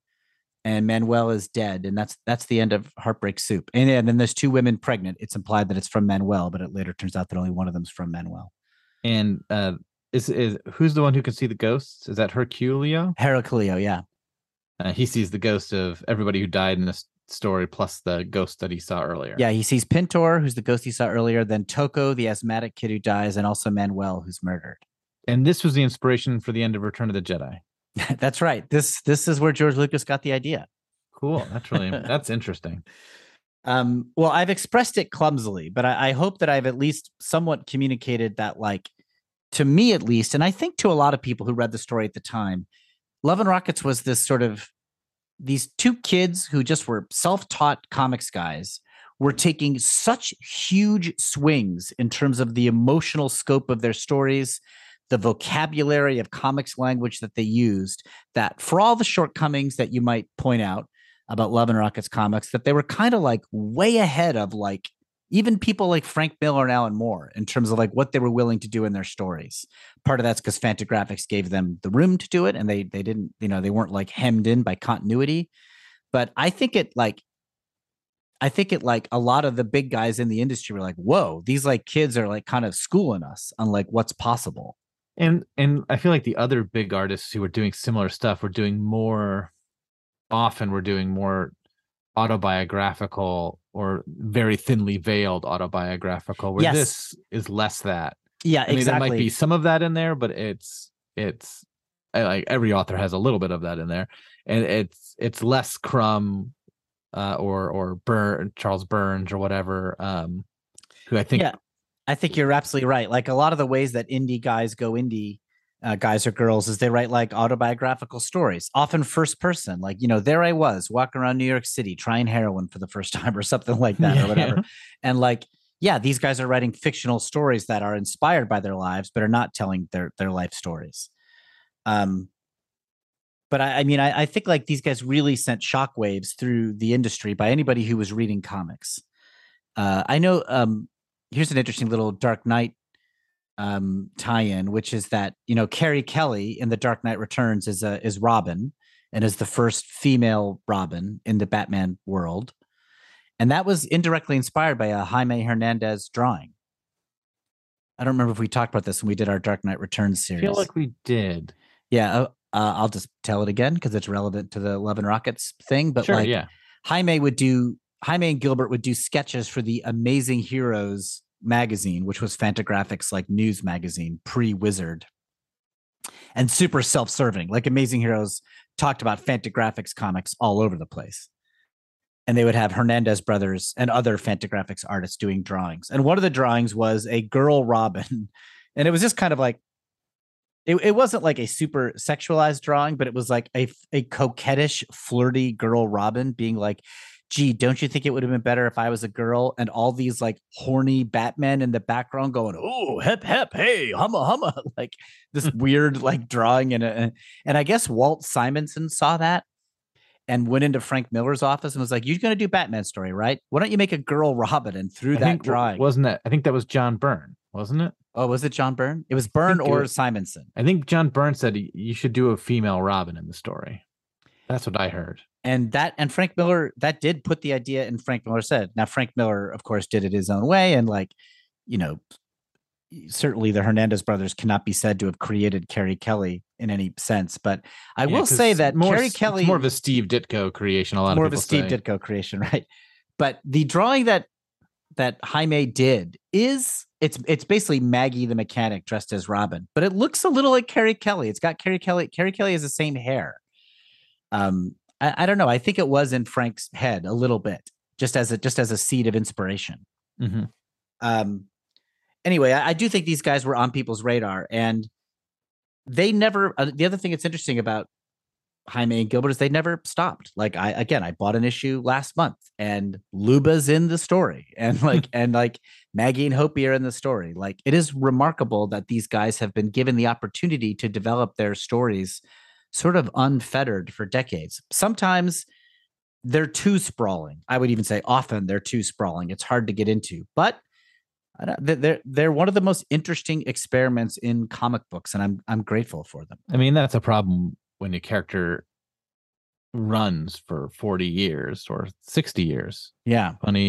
And Manuel is dead, and that's the end of Heartbreak Soup. And then there's two women pregnant. It's implied that it's from Manuel, but it later turns out that only one of them is from Manuel. And is who's the one who can see the ghosts? Is that Heraclio? Heraclio, yeah. He sees the ghost of everybody who died in this story, plus the ghost that he saw earlier. Yeah, he sees Pintor, who's the ghost he saw earlier, then Toko, the asthmatic kid who dies, and also Manuel, who's murdered. And this was the inspiration for the end of Return of the Jedi. That's right. This is where George Lucas got the idea. Cool. That's really that's interesting. Well, I've expressed it clumsily, but I hope that I've at least somewhat communicated that, like, to me at least, and I think to a lot of people who read the story at the time, Love and Rockets was this sort of these two kids who just were self-taught comics guys were taking such huge swings in terms of the emotional scope of their stories, the vocabulary of comics language that they used, that for all the shortcomings that you might point out about Love and Rockets comics, that they were kind of like way ahead of like even people like Frank Miller and Alan Moore in terms of like what they were willing to do in their stories. Part of that's because Fantagraphics gave them the room to do it, and they didn't, you know, they weren't like hemmed in by continuity. But I think a lot of the big guys in the industry were like, whoa, these like kids are like kind of schooling us on like what's possible. And I feel like the other big artists who were doing similar stuff were doing more often were doing more autobiographical or very thinly veiled autobiographical, where this is less that. Yeah, I mean, exactly. There might be some of that in there, but it's like every author has a little bit of that in there. And it's less Crumb or Byrne, Charles Burns or whatever, who I think... Yeah. I think you're absolutely right. Like a lot of the ways that indie guys go indie, guys or girls, is they write like autobiographical stories, often first person. Like, you know, there I was walking around New York City trying heroin for the first time or something like that or whatever. And like, yeah, these guys are writing fictional stories that are inspired by their lives, but are not telling their life stories. But I mean, I think like these guys really sent shockwaves through the industry by anybody who was reading comics. I know. Here's an interesting little Dark Knight tie-in, which is that, you know, Carrie Kelly in The Dark Knight Returns is Robin, and is the first female Robin in the Batman world. And that was indirectly inspired by a Jaime Hernandez drawing. I don't remember if we talked about this when we did our Dark Knight Returns series. I feel like we did. Yeah. I'll just tell it again because it's relevant to the Love and Rockets thing. But sure, like, yeah. Jaime and Gilbert would do sketches for the Amazing Heroes magazine, which was Fantagraphics like news magazine pre-Wizard, and super self-serving. Like Amazing Heroes talked about Fantagraphics comics all over the place. And they would have Hernandez brothers and other Fantagraphics artists doing drawings. And one of the drawings was a girl Robin. And it was just kind of like, it wasn't like a super sexualized drawing, but it was like a coquettish, flirty girl Robin being like, gee, don't you think it would have been better if I was a girl? And all these like horny Batmen in the background going, oh, hep, hep, hey, humma, humma. Like this weird like drawing. And I guess Walt Simonson saw that and went into Frank Miller's office and was like, you're going to do Batman story, right? Why don't you make a girl Robin? And through that drawing. Wasn't that? I think that was John Byrne, wasn't it? Oh, was it John Byrne? It was Byrne or Simonson. I think John Byrne said you should do a female Robin in the story. That's what I heard. And Frank Miller, that did put the idea in Frank Miller's head. Now, Frank Miller, of course, did it his own way. And like, you know, certainly the Hernandez brothers cannot be said to have created Carrie Kelly in any sense. But I will say that Carrie Kelly... It's more of a Steve Ditko creation, a lot of people say. More of a Steve Ditko creation, right? But the drawing that Jaime did is... It's basically Maggie the mechanic dressed as Robin. But it looks a little like Carrie Kelly. It's got Carrie Kelly. Carrie Kelly has the same hair. I don't know. I think it was in Frank's head a little bit, just as a seed of inspiration. Mm-hmm. Anyway, I do think these guys were on people's radar, and they never. The other thing that's interesting about Jaime and Gilbert is they never stopped. Like I bought an issue last month and Luba's in the story and like, and like Maggie and Hopey are in the story. Like it is remarkable that these guys have been given the opportunity to develop their stories sort of unfettered for decades. Sometimes they're too sprawling. I would even say often they're too sprawling. It's hard to get into, but they're one of the most interesting experiments in comic books. And I'm grateful for them. I mean, that's a problem when your character runs for 40 years or 60 years. Yeah. 40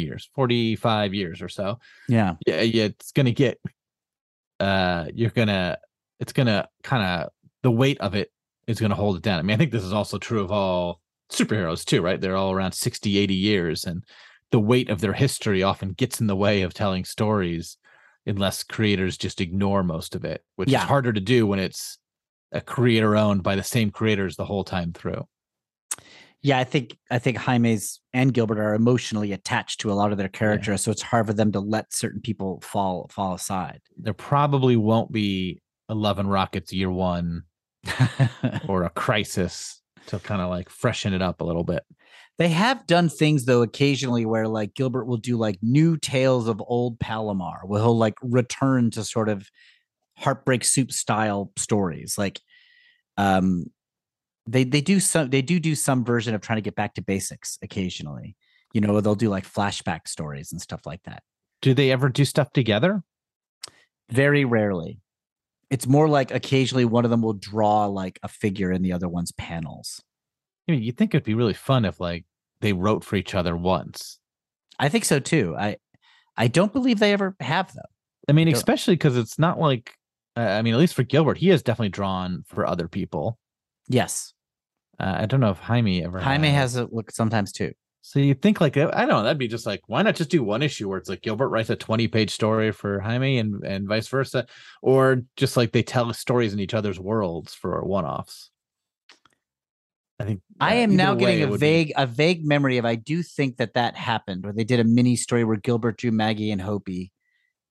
years, 45 years or so. Yeah. Yeah. It's going to get, it's going to kind of, the weight of it is going to hold it down. I mean, I think this is also true of all superheroes too, right? They're all around 60, 80 years and the weight of their history often gets in the way of telling stories unless creators just ignore most of it, which is harder to do when it's a creator owned by the same creators the whole time through. Yeah, I think Jaime's and Gilbert are emotionally attached to a lot of their characters, so it's hard for them to let certain people fall aside. There probably won't be a Love and Rockets year one or a Crisis to kind of like freshen it up a little bit. They have done things though occasionally where like Gilbert will do like new tales of old Palomar, where he'll like return to sort of Heartbreak Soup style stories. Like they do some version of trying to get back to basics occasionally, you know, they'll do like flashback stories and stuff like that. Do they ever do stuff together? Very rarely. It's more like occasionally one of them will draw like a figure in the other one's panels. I mean, you'd think it'd be really fun if like they wrote for each other once. I think so too. I don't believe they ever have though. I mean, especially because it's not like, I mean, at least for Gilbert, he has definitely drawn for other people. Yes. I don't know if Jaime ever. Jaime has a look sometimes too. So you think like, I don't know, that'd be just like, why not just do one issue where it's like Gilbert writes a 20-page story for Jaime and vice versa, or just like they tell stories in each other's worlds for one-offs. I think I am now getting a vague memory of, I do think that happened, where they did a mini story where Gilbert drew Maggie and Hopey,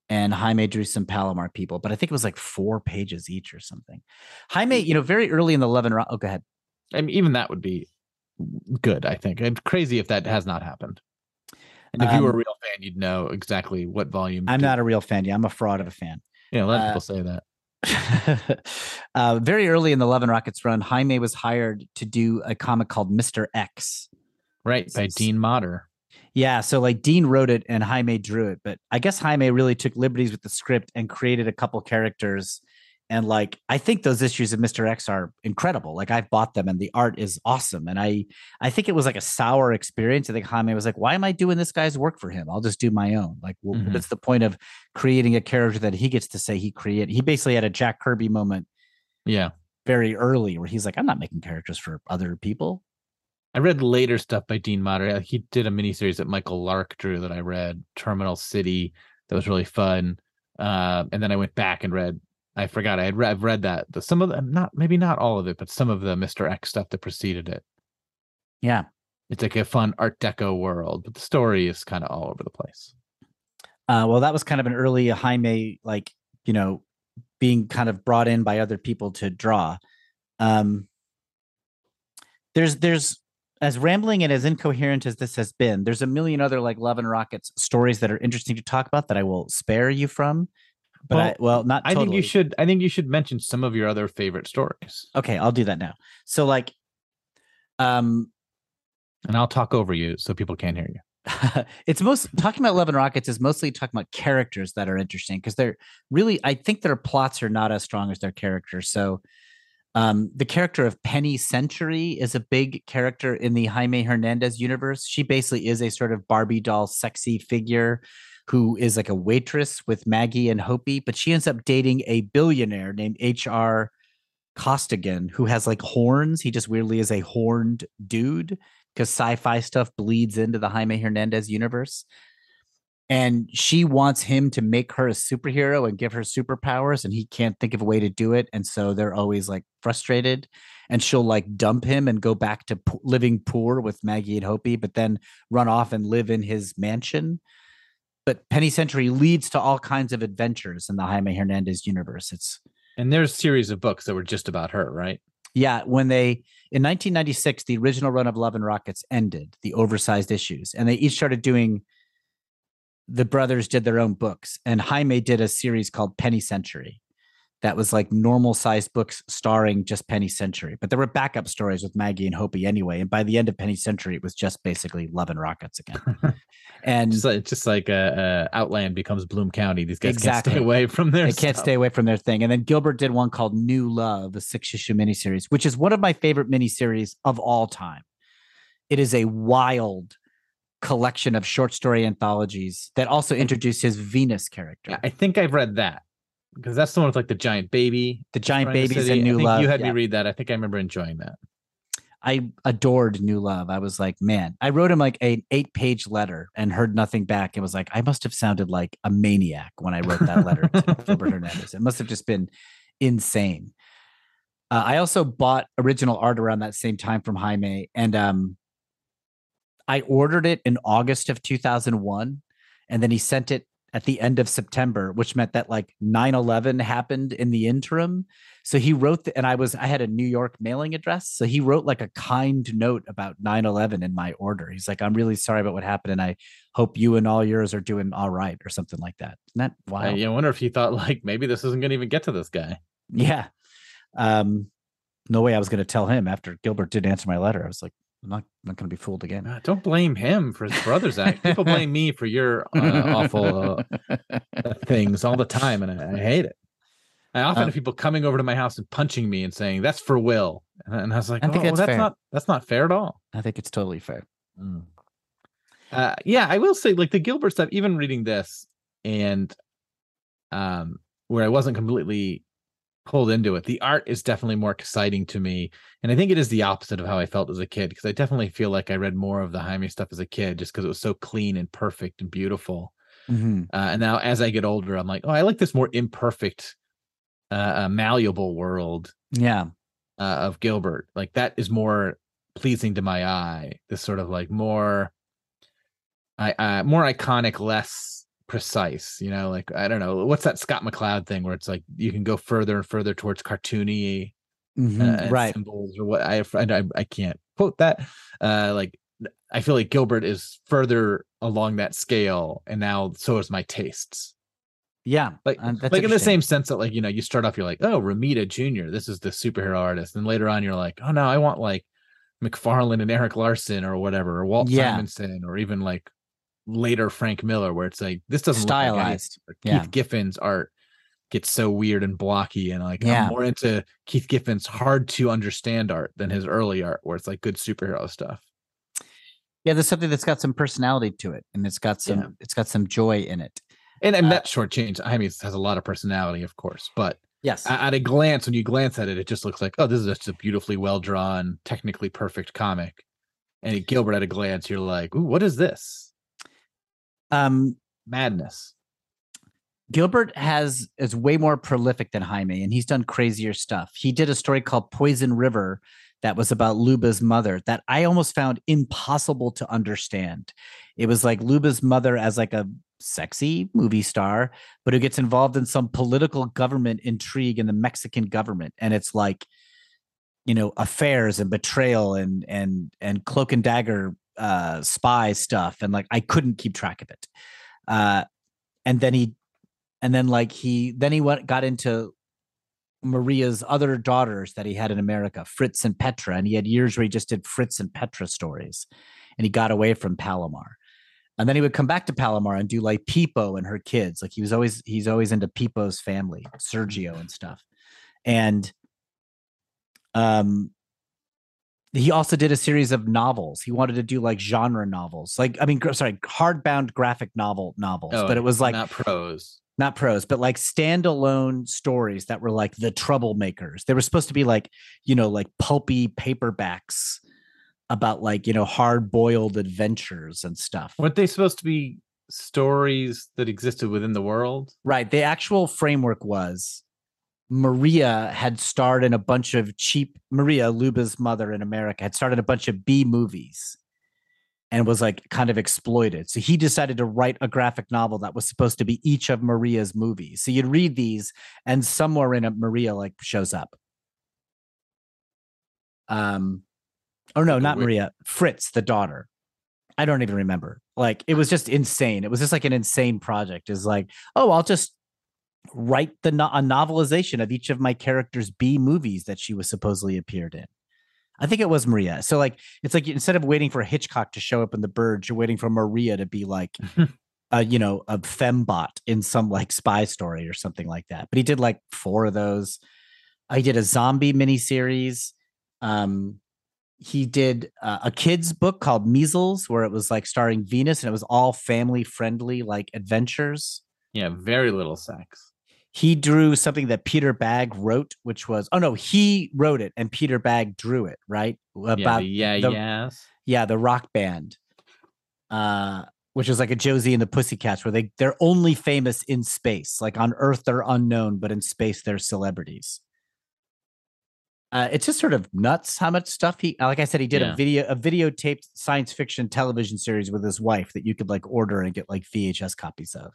and Jaime drew some Palomar people, but I think it was like 4 pages each or something. Jaime, you know, very early in the Love and Rock. Oh, go ahead. I mean, even that would be good, I think. It's crazy if that has not happened. And if you were a real fan, you'd know exactly what volume. I'm not a real fan. Yeah, I'm a fraud of a fan. Yeah, a lot of people say that. Very early in the Love and Rockets run, Jaime was hired to do a comic called Mister X. Right, by Dean Motter. Yeah, so like Dean wrote it and Jaime drew it, but I guess Jaime really took liberties with the script and created a couple characters. And like, I think those issues of Mr. X are incredible. Like I've bought them and the art is awesome. And I think it was like a sour experience. I think Jaime was like, why am I doing this guy's work for him? I'll just do my own. Like, well, what's the point of creating a character that he gets to say he created? He basically had a Jack Kirby moment. Yeah, very early where he's like, I'm not making characters for other people. I read later stuff by Dean Motter. He did a miniseries that Michael Lark drew that I read, Terminal City. That was really fun. And then I went back and read. I forgot I've read that. Some of them, maybe not all of it, but some of the Mr. X stuff that preceded it. Yeah, it's like a fun Art Deco world, but the story is kind of all over the place. Well, that was kind of an early Jaime, like, you know, being kind of brought in by other people to draw. There's as rambling and as incoherent as this has been, there's a million other like Love and Rockets stories that are interesting to talk about that I will spare you from. But not totally. I think you should mention some of your other favorite stories. Okay, I'll do that now. So like, and I'll talk over you so people can't hear you. It's most talking about Love and Rockets is mostly talking about characters that are interesting because they're really, I think their plots are not as strong as their characters. So. The character of Penny Century is a big character in the Jaime Hernandez universe. She basically is a sort of Barbie doll sexy figure who is like a waitress with Maggie and Hopey, but she ends up dating a billionaire named H.R. Costigan, who has like horns. He just weirdly is a horned dude because sci-fi stuff bleeds into the Jaime Hernandez universe. And she wants him to make her a superhero and give her superpowers, and he can't think of a way to do it. And so they're always like frustrated, and she'll like dump him and go back to living poor with Maggie and Hopey, but then run off and live in his mansion. But Penny Century leads to all kinds of adventures in the Jaime Hernandez universe. And there's a series of books that were just about her, right? Yeah, when they in 1996, the original run of Love and Rockets ended, the oversized issues, and they each started doing. The brothers did their own books, and Jaime did a series called Penny Century, that was like normal sized books starring just Penny Century, but there were backup stories with Maggie and Hopey anyway. And by the end of Penny Century, it was just basically Love and Rockets again, and just like Outland becomes Bloom County. These guys exactly. Can't stay away from their. They stuff. Can't stay away from their thing. And then Gilbert did one called New Love, a 6-issue miniseries, which is one of my favorite miniseries of all time. It is a wild collection of short story anthologies that also introduced his Venus character. I think I've read that. Because that's the one with like the giant baby. The giant babies in New Love. You had me read that. I think I remember enjoying that. I adored New Love. I was like, man, I wrote him like an 8-page letter and heard nothing back. It was like, I must have sounded like a maniac when I wrote that letter to Gilbert Hernandez. It must have just been insane. I also bought original art around that same time from Jaime. And I ordered it in August of 2001. And then he sent it at the end of September, which meant that like 9/11 happened in the interim. So he wrote, and I had a New York mailing address. So he wrote like a kind note about 9/11 in my order. He's like, I'm really sorry about what happened. And I hope you and all yours are doing all right or something like that. Isn't that wild? I wonder if he thought like, maybe this isn't going to even get to this guy. Yeah. No way I was going to tell him after Gilbert did answer my letter. I was like, I'm not going to be fooled again. Don't blame him for his brother's act. People blame me for your awful things all the time, and I hate it. I often have people coming over to my house and punching me and saying, that's for Will. And I was like, that's not fair at all. I think it's totally fair. Mm. Yeah, I will say, like, the Gilbert stuff, even reading this and where I wasn't completely pulled into it, the art is definitely more exciting to me, and I think it is the opposite of how I felt as a kid, because I definitely feel like I read more of the Jaime stuff as a kid just because it was so clean and perfect and beautiful. Mm-hmm. And now as I get older, I'm like, oh, I like this more imperfect malleable world of Gilbert. Like, that is more pleasing to my eye, this sort of like more iconic, less precise, you know, like, I don't know, what's that Scott McCloud thing where it's like you can go further and further towards cartoony symbols or what? I can't quote that. Like, I feel like Gilbert is further along that scale, and now so is my tastes. Yeah, like in the same sense that, like, you know, you start off, you're like, oh, Romita Jr., this is the superhero artist, and later on you're like, oh no, I want like McFarlane and Eric Larson or whatever, or Walt Simonson, or even like later Frank Miller, where it's like, this doesn't stylized look like Keith Giffen's art gets so weird and blocky, and like I'm more into Keith Giffen's hard to understand art than his early art where it's like good superhero stuff. Yeah, there's something that's got some personality to it, and it's got some it's got some joy in it, and that shortchange. I mean, it has a lot of personality, of course, but yes, at a glance, when you glance at it, it just looks like, oh, this is just a beautifully well drawn, technically perfect comic. And at Gilbert, at a glance, you're like, ooh, what is this? Madness. Gilbert is way more prolific than Jaime, and he's done crazier stuff. He did a story called Poison River that was about Luba's mother that I almost found impossible to understand. It was like Luba's mother as like a sexy movie star, but who gets involved in some political government intrigue in the Mexican government, and it's like, you know, affairs and betrayal and cloak and dagger spy stuff, and like I couldn't keep track of it. And then he got into Maria's other daughters that he had in America, Fritz and Petra, and he had years where he just did Fritz and Petra stories, and he got away from Palomar. And then he would come back to Palomar and do like Pipo and her kids. Like, he's always into Pipo's family, Sergio and stuff. And he also did a series of novels. He wanted to do like genre novels, hardbound graphic novels. Oh, but it was like not prose, but like standalone stories that were like the troublemakers. They were supposed to be like, you know, like pulpy paperbacks about like, you know, hard-boiled adventures and stuff. Weren't they supposed to be stories that existed within the world? Right. The actual framework was, Maria had starred in a bunch of Luba's mother in America, had started a bunch of B movies and was like kind of exploited. So he decided to write a graphic novel that was supposed to be each of Maria's movies. So you'd read these and somewhere in it, Maria like shows up. Oh no, not Maria. Fritz, the daughter. I don't even remember. Like, it was just insane. It was just like an insane project. Is like, oh, I'll just write a novelization of each of my characters' B movies that she was supposedly appeared in. I think it was Maria. So like, it's like, instead of waiting for Hitchcock to show up in The Birds, you're waiting for Maria to be like, you know, a fembot in some like spy story or something like that. But he did like 4 of those. He did a zombie miniseries. He did a kid's book called Measles, where it was like starring Venus, and it was all family friendly, like adventures. Yeah. Very little sex. He drew something that Peter Bagg wrote, which was, oh no, he wrote it and Peter Bagg drew it, right? About the rock band, which is like a Josie and the Pussycats, where they're only famous in space. Like on Earth, they're unknown, but in space, they're celebrities. It's just sort of nuts how much stuff he, like I said, he did a videotaped science fiction television series with his wife that you could like order and get like VHS copies of.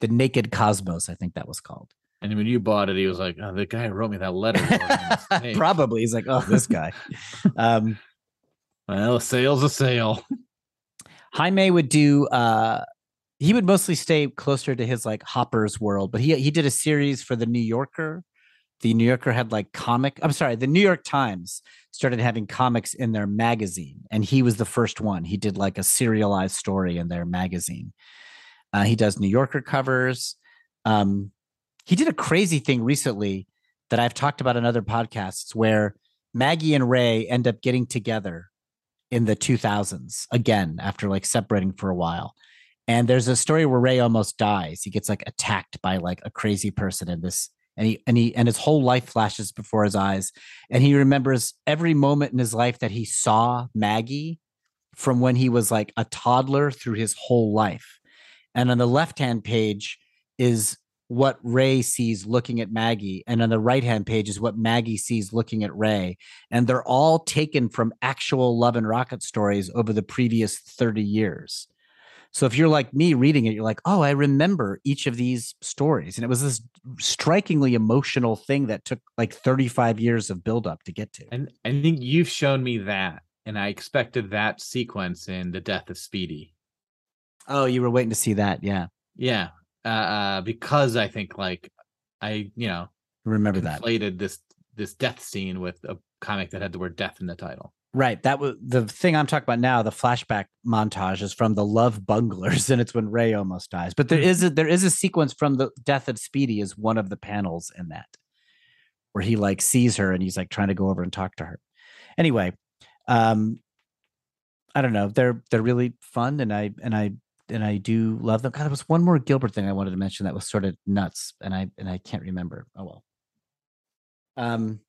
The Naked Cosmos, I think that was called. And when you bought it, he was like, oh, the guy who wrote me that letter. Probably. He's like, oh, this guy. Well, a sale's a sale. Jaime would do, he would mostly stay closer to his like Hopper's world, but he did a series for The New Yorker. The New Yorker had like the New York Times started having comics in their magazine, and he was the first one. He did like a serialized story in their magazine. He does New Yorker covers. He did a crazy thing recently that I've talked about in other podcasts, where Maggie and Ray end up getting together in the 2000s again after like separating for a while. And there's a story where Ray almost dies. He gets like attacked by like a crazy person in this. And his whole life flashes before his eyes, and he remembers every moment in his life that he saw Maggie from when he was like a toddler through his whole life. And on the left-hand page is what Ray sees looking at Maggie, and on the right-hand page is what Maggie sees looking at Ray. And they're all taken from actual Love and Rocket stories over the previous 30 years. So if you're like me reading it, you're like, oh, I remember each of these stories. And it was this strikingly emotional thing that took like 35 years of buildup to get to. And I think you've shown me that. And I expected that sequence in The Death of Speedy. Oh, you were waiting to see that. Yeah. Yeah. Because I think like remember that conflated this death scene with a comic that had the word death in the title. Right. That was the thing I'm talking about now. The flashback montage is from The Love Bunglers, and it's when Ray almost dies. But there is a sequence from The Death of Speedy is one of the panels in that, where he like sees her and he's like trying to go over and talk to her. Anyway, I don't know. They're really fun, and I do love them. God, there was one more Gilbert thing I wanted to mention that was sort of nuts, and I can't remember. Oh well.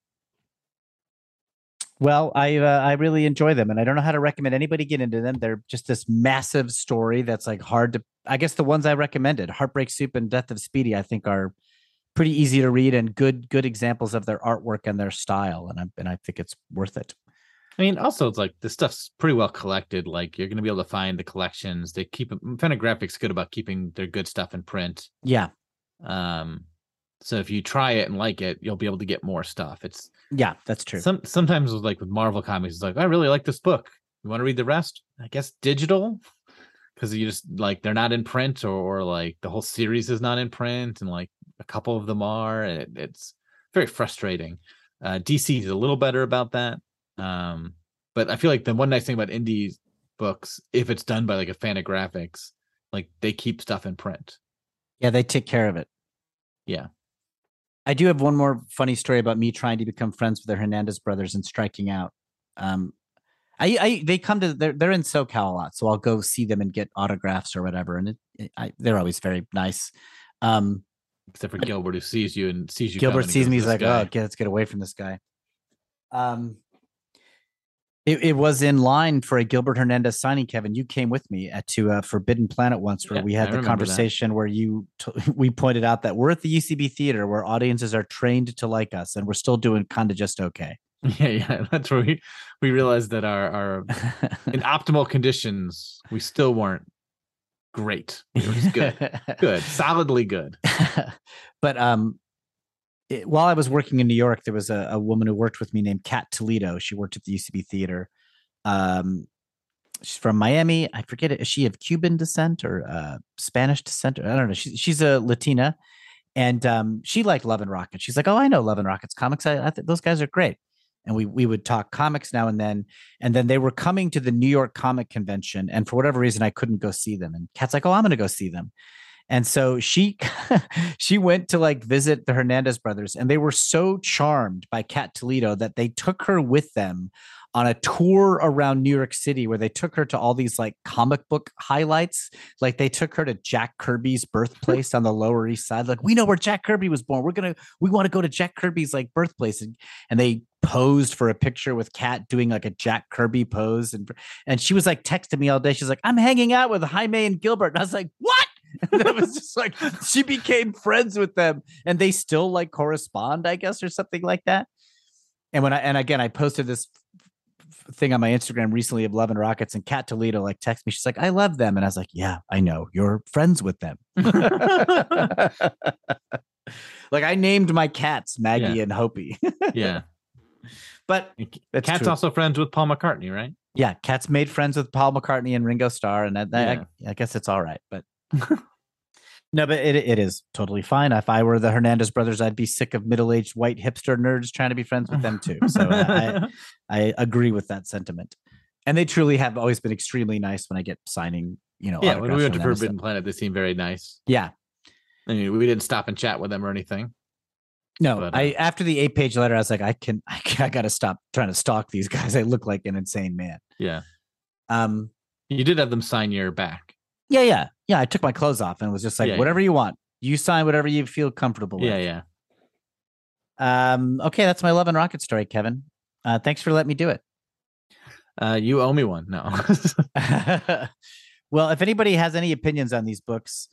Well, I really enjoy them, and I don't know how to recommend anybody get into them. They're just this massive story that's like hard to. I guess the ones I recommended, Heartbreak Soup and Death of Speedy, I think are pretty easy to read and good examples of their artwork and their style, and I think it's worth it. I mean, also it's like this stuff's pretty well collected. Like you're going to be able to find the collections. They keep Fantagraphics good about keeping their good stuff in print. Yeah. So if you try it and like it, you'll be able to get more stuff. It's yeah, that's true. Sometimes like with Marvel comics, it's like, I really like this book. You want to read the rest? I guess digital, because you just like they're not in print or like the whole series is not in print, and like a couple of them are. And it's very frustrating. DC is a little better about that. But I feel like the one nice thing about indie books, if it's done by like a Fantagraphics, like they keep stuff in print. Yeah, they take care of it. Yeah. I do have one more funny story about me trying to become friends with the Hernandez brothers and striking out. They're in SoCal a lot, so I'll go see them and get autographs or whatever. And they're always very nice. Except for Gilbert, who sees you and sees you. Gilbert sees me, he's like, guy. Oh, okay, let's get away from this guy. It was in line for a Gilbert Hernandez signing, Kevin. You came with me to a Forbidden Planet once where we had the conversation where we pointed out that we're at the UCB Theater where audiences are trained to like us, and we're still doing kind of just okay. Yeah. That's where we realized that our in optimal conditions, we still weren't great. We were just good. Solidly good. But while I was working in New York, there was a woman who worked with me named Kat Toledo. She worked at the UCB Theater. She's from Miami. I forget it. Is she of Cuban descent or Spanish descent? I don't know. She's a Latina, and she liked Love and Rockets. She's like, oh, I know Love and Rockets comics. I think those guys are great. And we would talk comics now and then they were coming to the New York Comic Convention, and for whatever reason, I couldn't go see them. And Kat's like, oh, I'm going to go see them. And so she she went to like visit the Hernandez brothers, and they were so charmed by Kat Toledo that they took her with them on a tour around New York City, where they took her to all these like comic book highlights. Like they took her to Jack Kirby's birthplace on the Lower East Side. Like, we know where Jack Kirby was born. We want to go to Jack Kirby's like birthplace. And they posed for a picture with Kat doing like a Jack Kirby pose. And she was like texting me all day. She's like, I'm hanging out with Jaime and Gilbert. And I was like, what? And it was just like, she became friends with them, and they still like correspond, I guess, or something like that. And when I posted this thing on my Instagram recently of Love and Rockets, and Kat Toledo like texted me. She's like, I love them. And I was like, yeah, I know, you're friends with them. Like, I named my cats Maggie and Hopey. Yeah. But that's Kat's true. Also friends with Paul McCartney, right? Yeah. Kat's made friends with Paul McCartney and Ringo Starr. And I guess it's all right, but no, but it is totally fine. If I were the Hernandez brothers, I'd be sick of middle-aged white hipster nerds trying to be friends with them too. So I agree with that sentiment. And they truly have always been extremely nice when I get signing, when we went to Forbidden Planet, they seemed very nice. Yeah. I mean, we didn't stop and chat with them or anything. No, but, after the 8-page letter, I was like, I got to stop trying to stalk these guys. I look like an insane man. Yeah. You did have them sign your back. Yeah. I took my clothes off and was just like, whatever you want, you sign whatever you feel comfortable with. Yeah. Okay, that's my Love and Rocket story, Kevin. Thanks for letting me do it. You owe me one. No. Well, if anybody has any opinions on these books,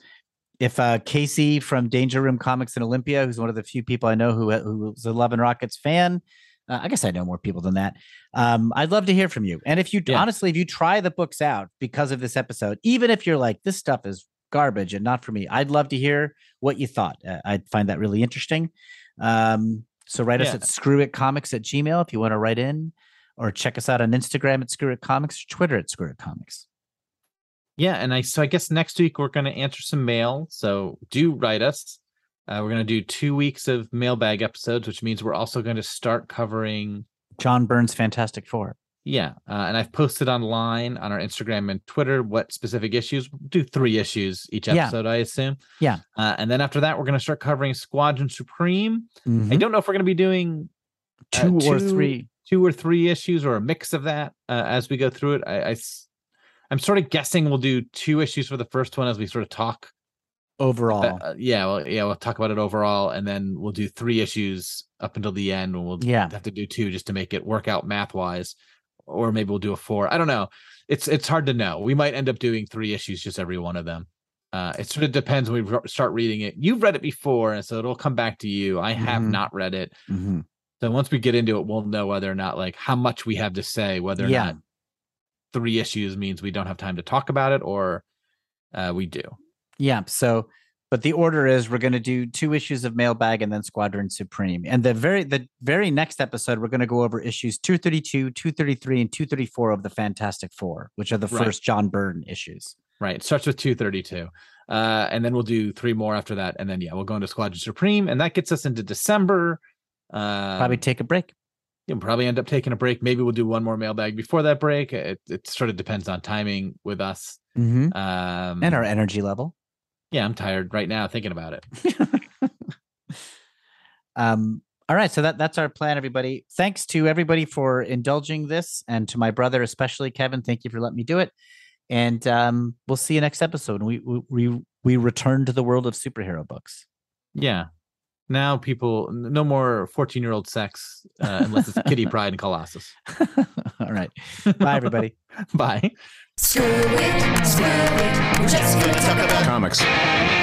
if Casey from Danger Room Comics in Olympia, who's one of the few people I know who's a Love and Rockets fan, I guess I know more people than that. I'd love to hear from you. And if you honestly, if you try the books out because of this episode, even if you're like, this stuff is garbage and not for me, I'd love to hear what you thought. I'd find that really interesting. So write us at screwitcomics@gmail if you want to write in, or check us out on Instagram at screwitcomics, or Twitter at screwitcomics. Yeah. And I guess next week we're going to answer some mail. So do write us. We're going to do 2 weeks of mailbag episodes, which means we're also going to start covering John Byrne's Fantastic Four. Yeah. And I've posted online on our Instagram and Twitter what specific issues. We'll do 3 issues each episode, I assume. Yeah. And then after that, we're going to start covering Squadron Supreme. Mm-hmm. I don't know if we're going to be doing two or three issues or a mix of that as we go through it. I'm sort of guessing we'll do 2 issues for the first one as we sort of talk. Overall, we'll talk about it overall, and then we'll do 3 issues up until the end, and we'll have to do 2 just to make it work out math wise, or maybe we'll do a 4. I don't know. It's hard to know. We might end up doing 3 issues, just every one of them. It sort of depends when we start reading it. You've read it before, and so it'll come back to you. I have not read it, so once we get into it, we'll know whether or not like how much we have to say, whether or not 3 issues means we don't have time to talk about it, or we do. Yeah. So, but the order is we're going to do 2 issues of Mailbag and then Squadron Supreme. And the very next episode, we're going to go over issues 232, 233, and 234 of the Fantastic Four, which are the first John Byrne issues. Right. It starts with 232. And then we'll do 3 more after that. And then, we'll go into Squadron Supreme. And that gets us into December. Probably take a break. You'll probably end up taking a break. Maybe we'll do 1 more mailbag before that break. It sort of depends on timing with us. Mm-hmm. And our energy level. Yeah, I'm tired right now thinking about it. All right, so that's our plan, everybody. Thanks to everybody for indulging this, and to my brother especially, Kevin. Thank you for letting me do it. And we'll see you next episode. We return to the world of superhero books. Yeah. Now people, no more 14-year-old sex unless it's Kitty Pryde and Colossus. All right. Bye, everybody. Bye. Screw it, we're just gonna talk about comics.